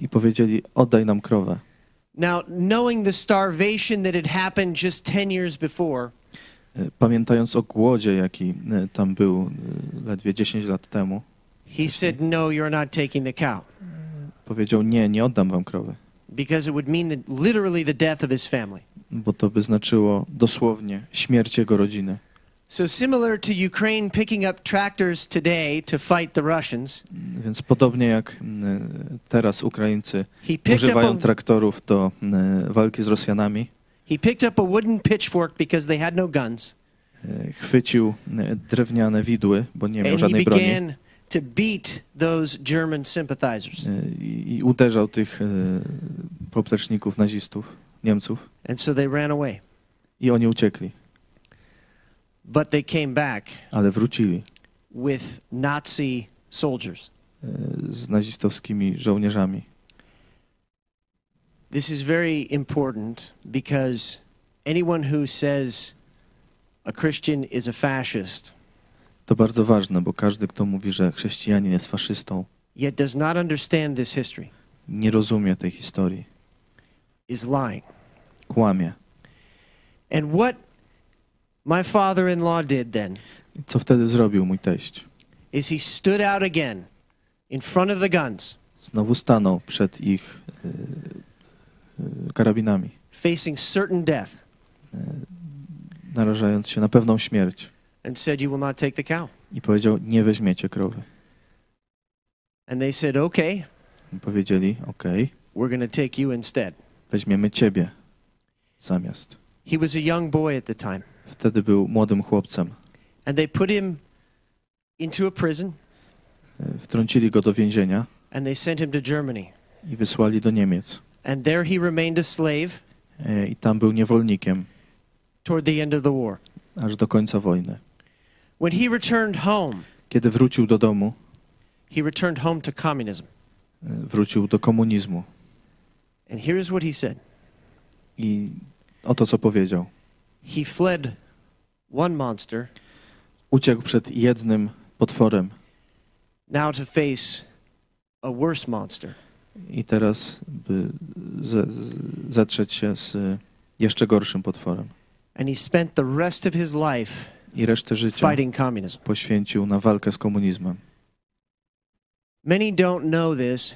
I powiedzieli, oddaj nam krowę. Now, knowing the starvation that had happened just 10 years before, pamiętając o głodzie, jaki tam był ledwie 10 lat temu, he said, "No, you're not taking the cow." Powiedział, nie, nie oddam wam krowy. Because it would mean literally the death of his family. Bo to by znaczyło dosłownie śmierć jego rodziny. So similar to Ukraine picking up tractors today to fight the Russians. Więc podobnie jak teraz Ukraińcy używają traktorów do walki z Rosjanami. He picked up a wooden pitchfork because they had no guns. Chwycił drewniane widły, bo nie miał żadnej broni. And he began to beat those German sympathizers. I uderzał tych popleczników nazistów, Niemców. And so they ran away. I oni uciekli. But they came back. Ale wrócili. With Nazi soldiers. Z nazistowskimi żołnierzami. This is very important because anyone who says a Christian is a fascist. To bardzo ważne, bo każdy, kto mówi, że chrześcijanin jest faszystą, yet does not understand this history, nie rozumie tej historii, is lying. Kłamie. And what my father-in-law did then? Co wtedy zrobił mój teść? Is he stood out again in front of the guns? Znowu stanął przed ich karabinami. Facing certain death. Narażając się na pewną śmierć. And said, "You will not take the cow." I powiedział, nie weźmiecie krowy. And they said, "Okay." I powiedzieli, okej. "We're going to take you instead." Weźmiemy ciebie zamiast. He was a young boy at the time. Wtedy był młodym chłopcem. And they put him into a prison. Wtrącili go do więzienia. And they sent him to Germany. I wysłali do Niemiec. And there he remained a slave. I tam był niewolnikiem. Toward the end of the war. Aż do końca wojny. When he returned home. Kiedy wrócił do domu. He returned home to communism. Wrócił do komunizmu. And here is what he said. I oto co powiedział. He fled one monster. Uciekł przed jednym potworem. Now to face a worse monster. I teraz by zetrzeć się z jeszcze gorszym potworem. And he spent the rest of his life I resztę życia fighting communism. Poświęcił na walkę z komunizmem. Many don't know this,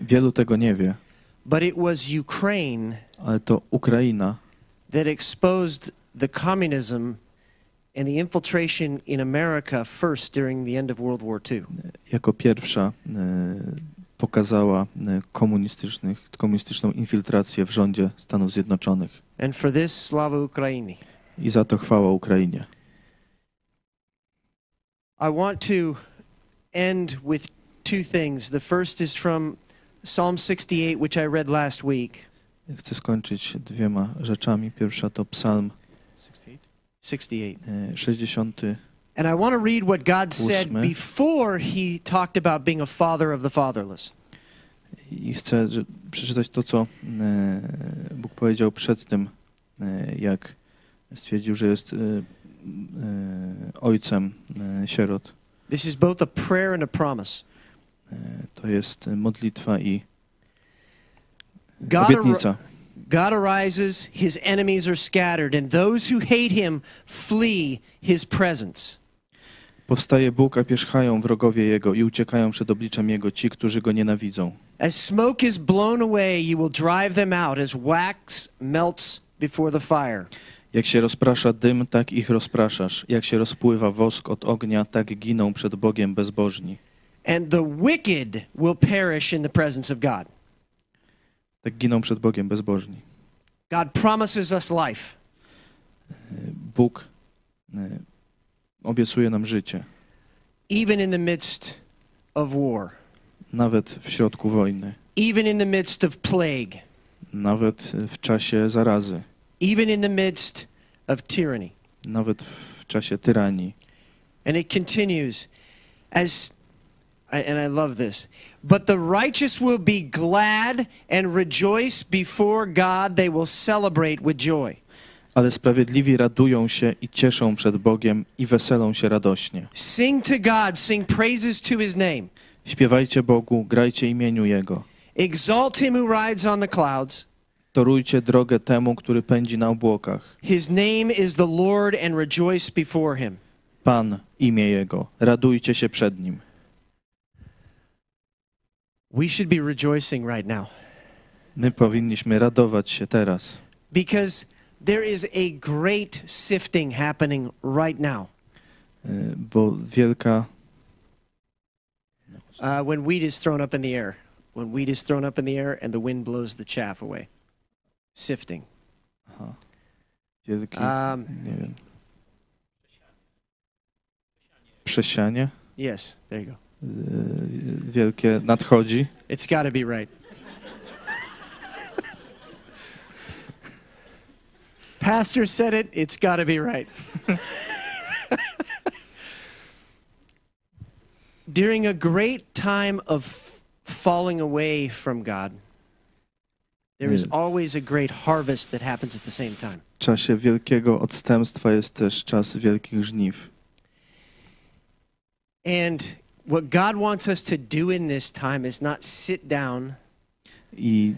wielu tego nie wie, but it was Ukraine, ale to Ukraina, that exposed the communism and the infiltration in America first during the end of World War II. Jako pierwsza pokazała komunistyczną infiltrację w rządzie Stanów Zjednoczonych. And for this, slava Ukraini. I za to chwała Ukrainie. I want to end with two things. The first is from Psalm 68, which I read last week. Chcę skończyć dwiema rzeczami. Pierwsza to Psalm 68. And I want to read what God said before he talked about being a father of the fatherless. I chcę przeczytać to, co Bóg powiedział przed tym, jak stwierdził, że jest ojcem sierot. This is both a prayer and a promise. To jest modlitwa i obietnica. God arises, his enemies are scattered, and those who hate him flee his presence. Powstaje Bóg, a pierzchają wrogowie Jego i uciekają przed obliczem Jego ci, którzy Go nienawidzą. As smoke is blown away, you will drive them out, as wax melts before the fire. Jak się rozprasza dym, tak ich rozpraszasz. Jak się rozpływa wosk od ognia, tak giną przed Bogiem bezbożni. And the wicked will perish in the presence of God. Tak giną przed Bogiem bezbożni. God promises us life. Bóg obiecuje nam życie. Even in the midst of war. Nawet w środku wojny. Even in the midst of plague. Nawet w czasie zarazy. Even in the midst of tyranny. Nawet w czasie tyranii. And it continues as and I love this. But the righteous will be glad and rejoice before God, they will celebrate with joy. Ale sprawiedliwi radują się i cieszą przed Bogiem i weselą się radośnie. Sing to God, sing praises to his name. Śpiewajcie Bogu, grajcie imieniu Jego. Exalt him who rides on the clouds. Torujcie drogę temu, który pędzi na obłokach. His name is the Lord and rejoice before him. Pan, imię Jego, radujcie się przed Nim. We should be rejoicing right now. My powinniśmy radować się teraz. Because there is a great sifting happening right now. Bo wielka when wheat is thrown up in the air, when wheat is thrown up in the air and the wind blows the chaff away. Sifting. Aha. Wielki, nie wiem. Przesianie? Yes, there you go. Wielkie nadchodzi. It's got to be right. Pastor said it, it's got to be right. During a great time of falling away from God, there is always a great harvest that happens at the same time. W czasie wielkiego odstępstwa jest też czas wielkich żniw. And what God wants us to do in this time is not sit down. I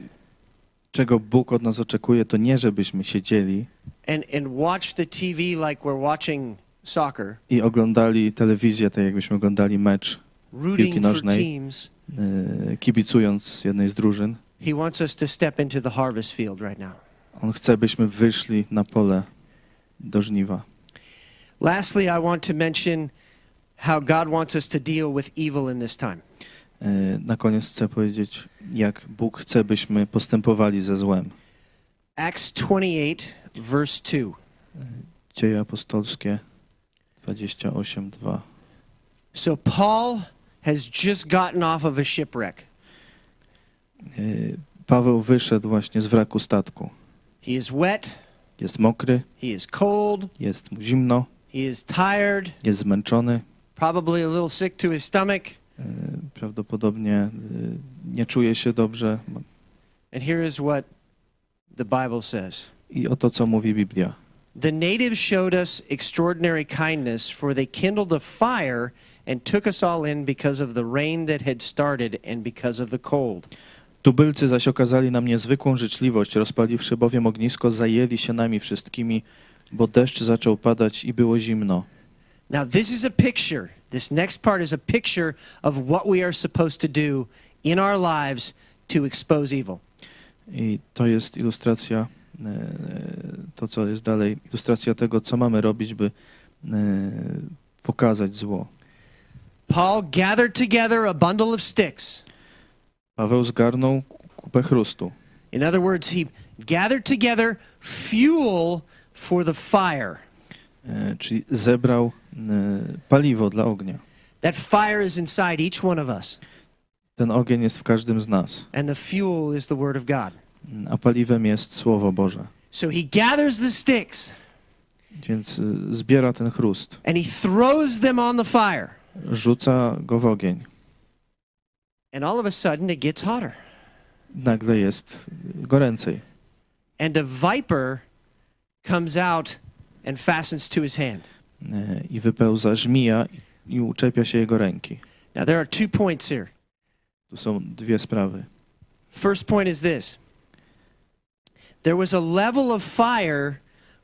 czego Bóg od nas oczekuje, to nie żebyśmy siedzieli and watch the TV like we're watching soccer. I oglądali telewizję, tak jakbyśmy oglądali mecz piłki nożnej, kibicując jednej z drużyn. He wants us to step into the harvest field right now. On chce, byśmy wyszli na pole do żniwa. Lastly, I want to mention how God wants us to deal with evil in this time. Na koniec chcę powiedzieć, jak Bóg chce, byśmy postępowali ze złem. Acts 28, verse 2. Dzieje apostolskie 28:2. So Paul has just gotten off of a shipwreck. Paweł wyszedł właśnie z wraku statku. He is wet. Jest mokry. He is cold. Jest mu zimno. He is tired. Jest zmęczony. Probably a little sick to his stomach. Prawdopodobnie nie czuje się dobrze. And here is what the Bible says. I oto co mówi Biblia. The natives showed us extraordinary kindness, for they kindled a fire and took us all in because of the rain that had started and because of the cold. Tubylcy zaś okazali nam niezwykłą życzliwość, rozpaliwszy bowiem ognisko, zajęli się nami wszystkimi, bo deszcz zaczął padać i było zimno. Now this is a picture. This next part is a picture of what we are supposed to do in our lives to expose evil. I to jest ilustracja, to co jest dalej, ilustracja tego, co mamy robić, by pokazać zło. Paul gathered together a bundle of sticks. Paweł zgarnął kupę chrustu. In other words, he gathered together fuel for the fire. Czyli zebrał paliwo dla ognia. That fire is inside each one of us. Ten ogień jest w każdym z nas. And the fuel is the word of God. A paliwem jest Słowo Boże. So he gathers the sticks. Więc zbiera ten chrust. And he throws them on the fire. Rzuca go w ogień. And all of a sudden it gets hotter. Nagle jest goręcej. And a viper comes out and fastens to his hand. I wypełza żmija i uczepia się jego ręki. Now there are two points here. Tu są dwie sprawy. First point is this. There was a level of fire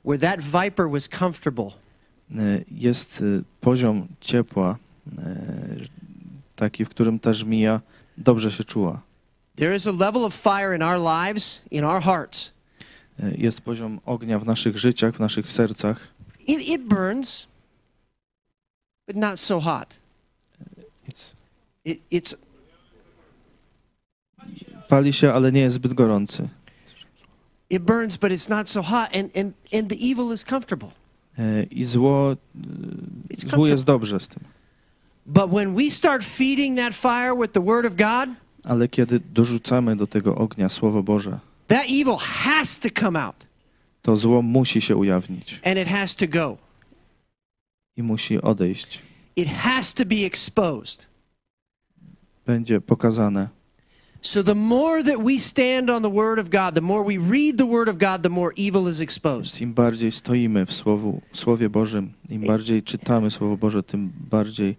where that viper was comfortable. Jest poziom ciepła taki, w którym ta żmija dobrze się czuła. There is a level of fire in our lives, in our hearts. Jest poziom ognia w naszych życiach, w naszych sercach. It burns, but not so hot. It's pali się, ale nie jest zbyt gorący. It burns, but it's not so hot, and the evil is comfortable. I zło jest dobrze z tym. But when we start feeding that fire with the word of God, ale kiedy dorzucamy do tego ognia Słowo Boże, that evil has to come out. To zło musi się ujawnić. And it has to go. I musi odejść. It has to be exposed. Będzie pokazane. So the more that we stand on the word of God, the more we read the word of God, the more evil is exposed. Im bardziej stoimy w Słowie Bożym, im bardziej czytamy Słowo Boże, tym bardziej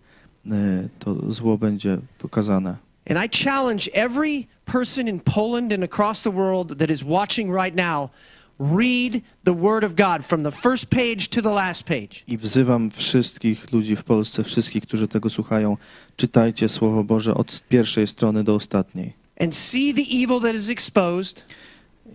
to zło będzie pokazane. And I challenge every person in Poland and across the world that is watching right now, read the word of God from the first page to the last page. I wzywam wszystkich ludzi w Polsce, wszystkich, którzy tego słuchają, czytajcie Słowo Boże od pierwszej strony do ostatniej. And see the evil that is exposed.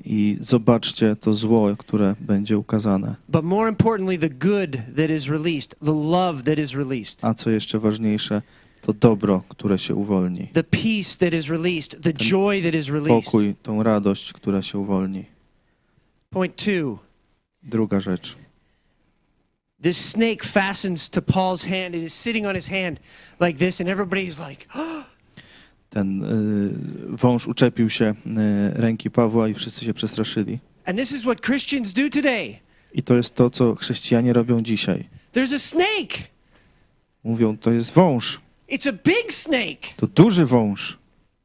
I zobaczcie to zło, które będzie ukazane. But more importantly, the good that is released, the love that is released. A co jeszcze ważniejsze, to dobro, które się uwolni. The peace that is released, the joy that is released. Pokój, tą radość, która się uwolni. Point two. Druga rzecz. This snake fastens to Paul's hand. It is sitting on his hand like this, and everybody's like, oh! Ten wąż uczepił się ręki Pawła i wszyscy się przestraszyli. And this is what Christians do today. I to jest to, co chrześcijanie robią dzisiaj. There's a snake. Mówią, to jest wąż. It's a big snake. To duży wąż.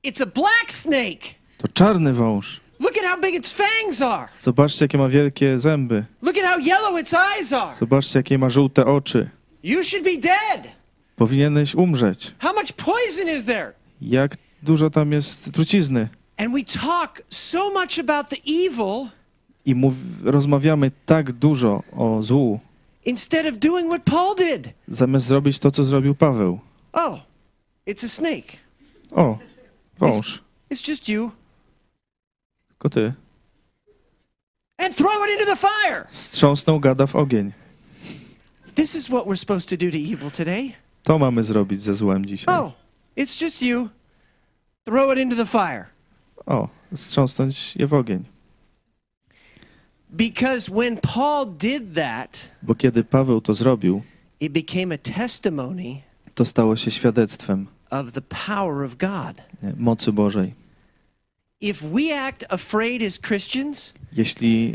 It's a black snake. To czarny wąż. Look at how big its fangs are. Zobaczcie, jakie ma wielkie zęby. Look at how yellow its eyes are. Zobaczcie, jakie ma żółte oczy. You should be dead. Powinieneś umrzeć. How much poison is there? Jak dużo tam jest trucizny. And we talk so much about the evil. I rozmawiamy tak dużo o złu. Instead of doing what Paul did. Zamiast zrobić to, co zrobił Paweł. Oh, it's a snake. O, wąż. It's just you. Tylko ty. And throw it into the fire. Strząsnął gada w ogień. This is what we're supposed to do to evil today. To mamy zrobić ze złem dzisiaj. Oh, it's just you. Throw it into the fire. O, strząsnąć je w ogień. Because when Paul did that, bo kiedy Paweł to zrobił, it became a testimony. To stało się świadectwem of the power of God. Mocy Bożej. If we act afraid as Christians, jeśli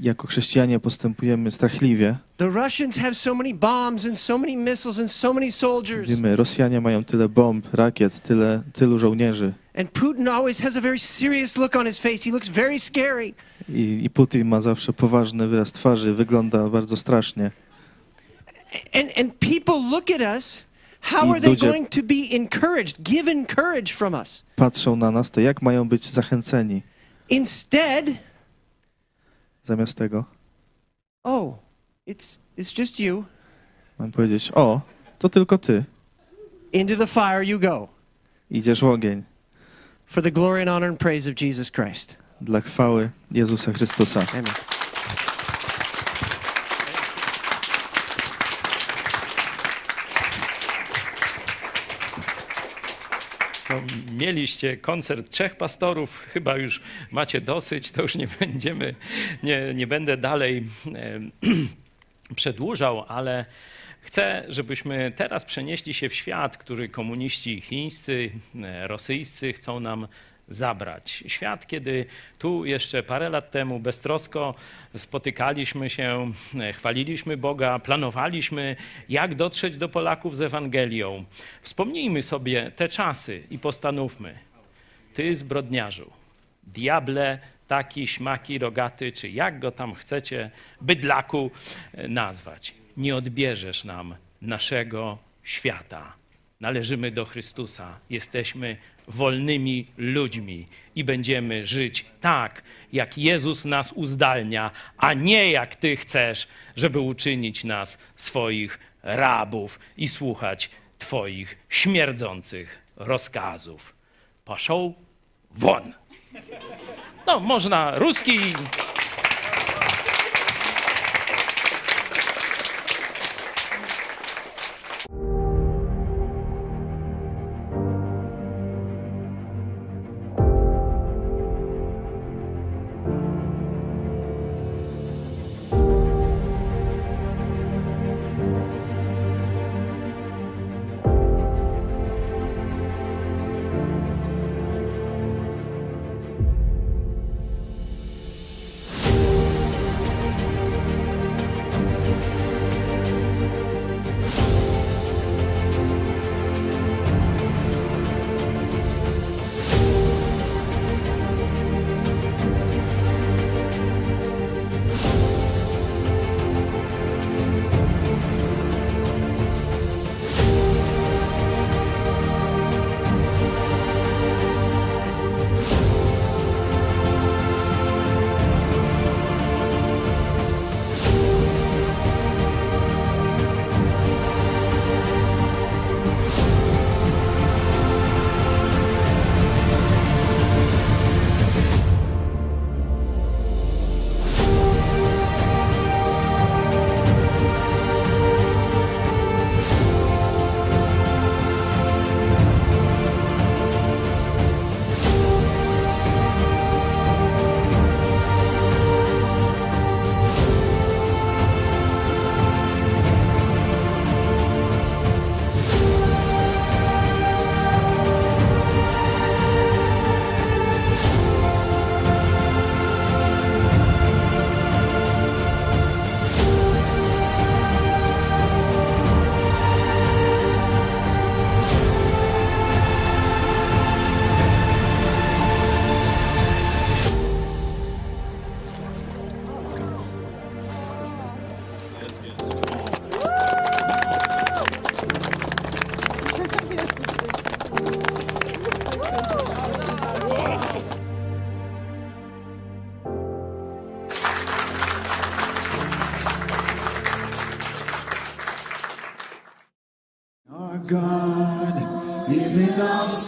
jako chrześcijanie postępujemy strachliwie, the Russians have so many bombs and so many missiles and so many soldiers. Wiemy, Rosjanie mają tyle bomb, rakiet, tylu żołnierzy. And Putin always has a very serious look on his face. He looks very scary. I Putin ma zawsze poważny wyraz twarzy, wygląda bardzo strasznie. And people look at us. How are they going to be encouraged, given courage from us? Patrzą na nas, to jak mają być zachęceni? Instead, zamiast tego, oh, it's just you. Mam powiedzieć, o, to tylko ty. Into the fire you go. Idziesz w ogień. For the glory and honor and praise of Jesus Christ. Dla chwały Jezusa Chrystusa. Amen. Mieliście koncert 3 pastorów, chyba już macie dosyć, to już nie będę dalej przedłużał, ale chcę, żebyśmy teraz przenieśli się w świat, który komuniści chińscy, rosyjscy chcą nam zabrać. Świat, kiedy tu jeszcze parę lat temu beztrosko spotykaliśmy się, chwaliliśmy Boga, planowaliśmy, jak dotrzeć do Polaków z Ewangelią. Wspomnijmy sobie te czasy i postanówmy. Ty zbrodniarzu, diable, taki, śmaki, rogaty, czy jak go tam chcecie, bydlaku nazwać. Nie odbierzesz nam naszego świata. Należymy do Chrystusa, jesteśmy wolnymi ludźmi i będziemy żyć tak, jak Jezus nas uzdalnia, a nie jak ty chcesz, żeby uczynić nas swoich rabów i słuchać twoich śmierdzących rozkazów. Poszł won. No, można ruski.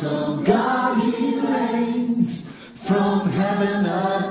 awesome God, He reigns from heaven above.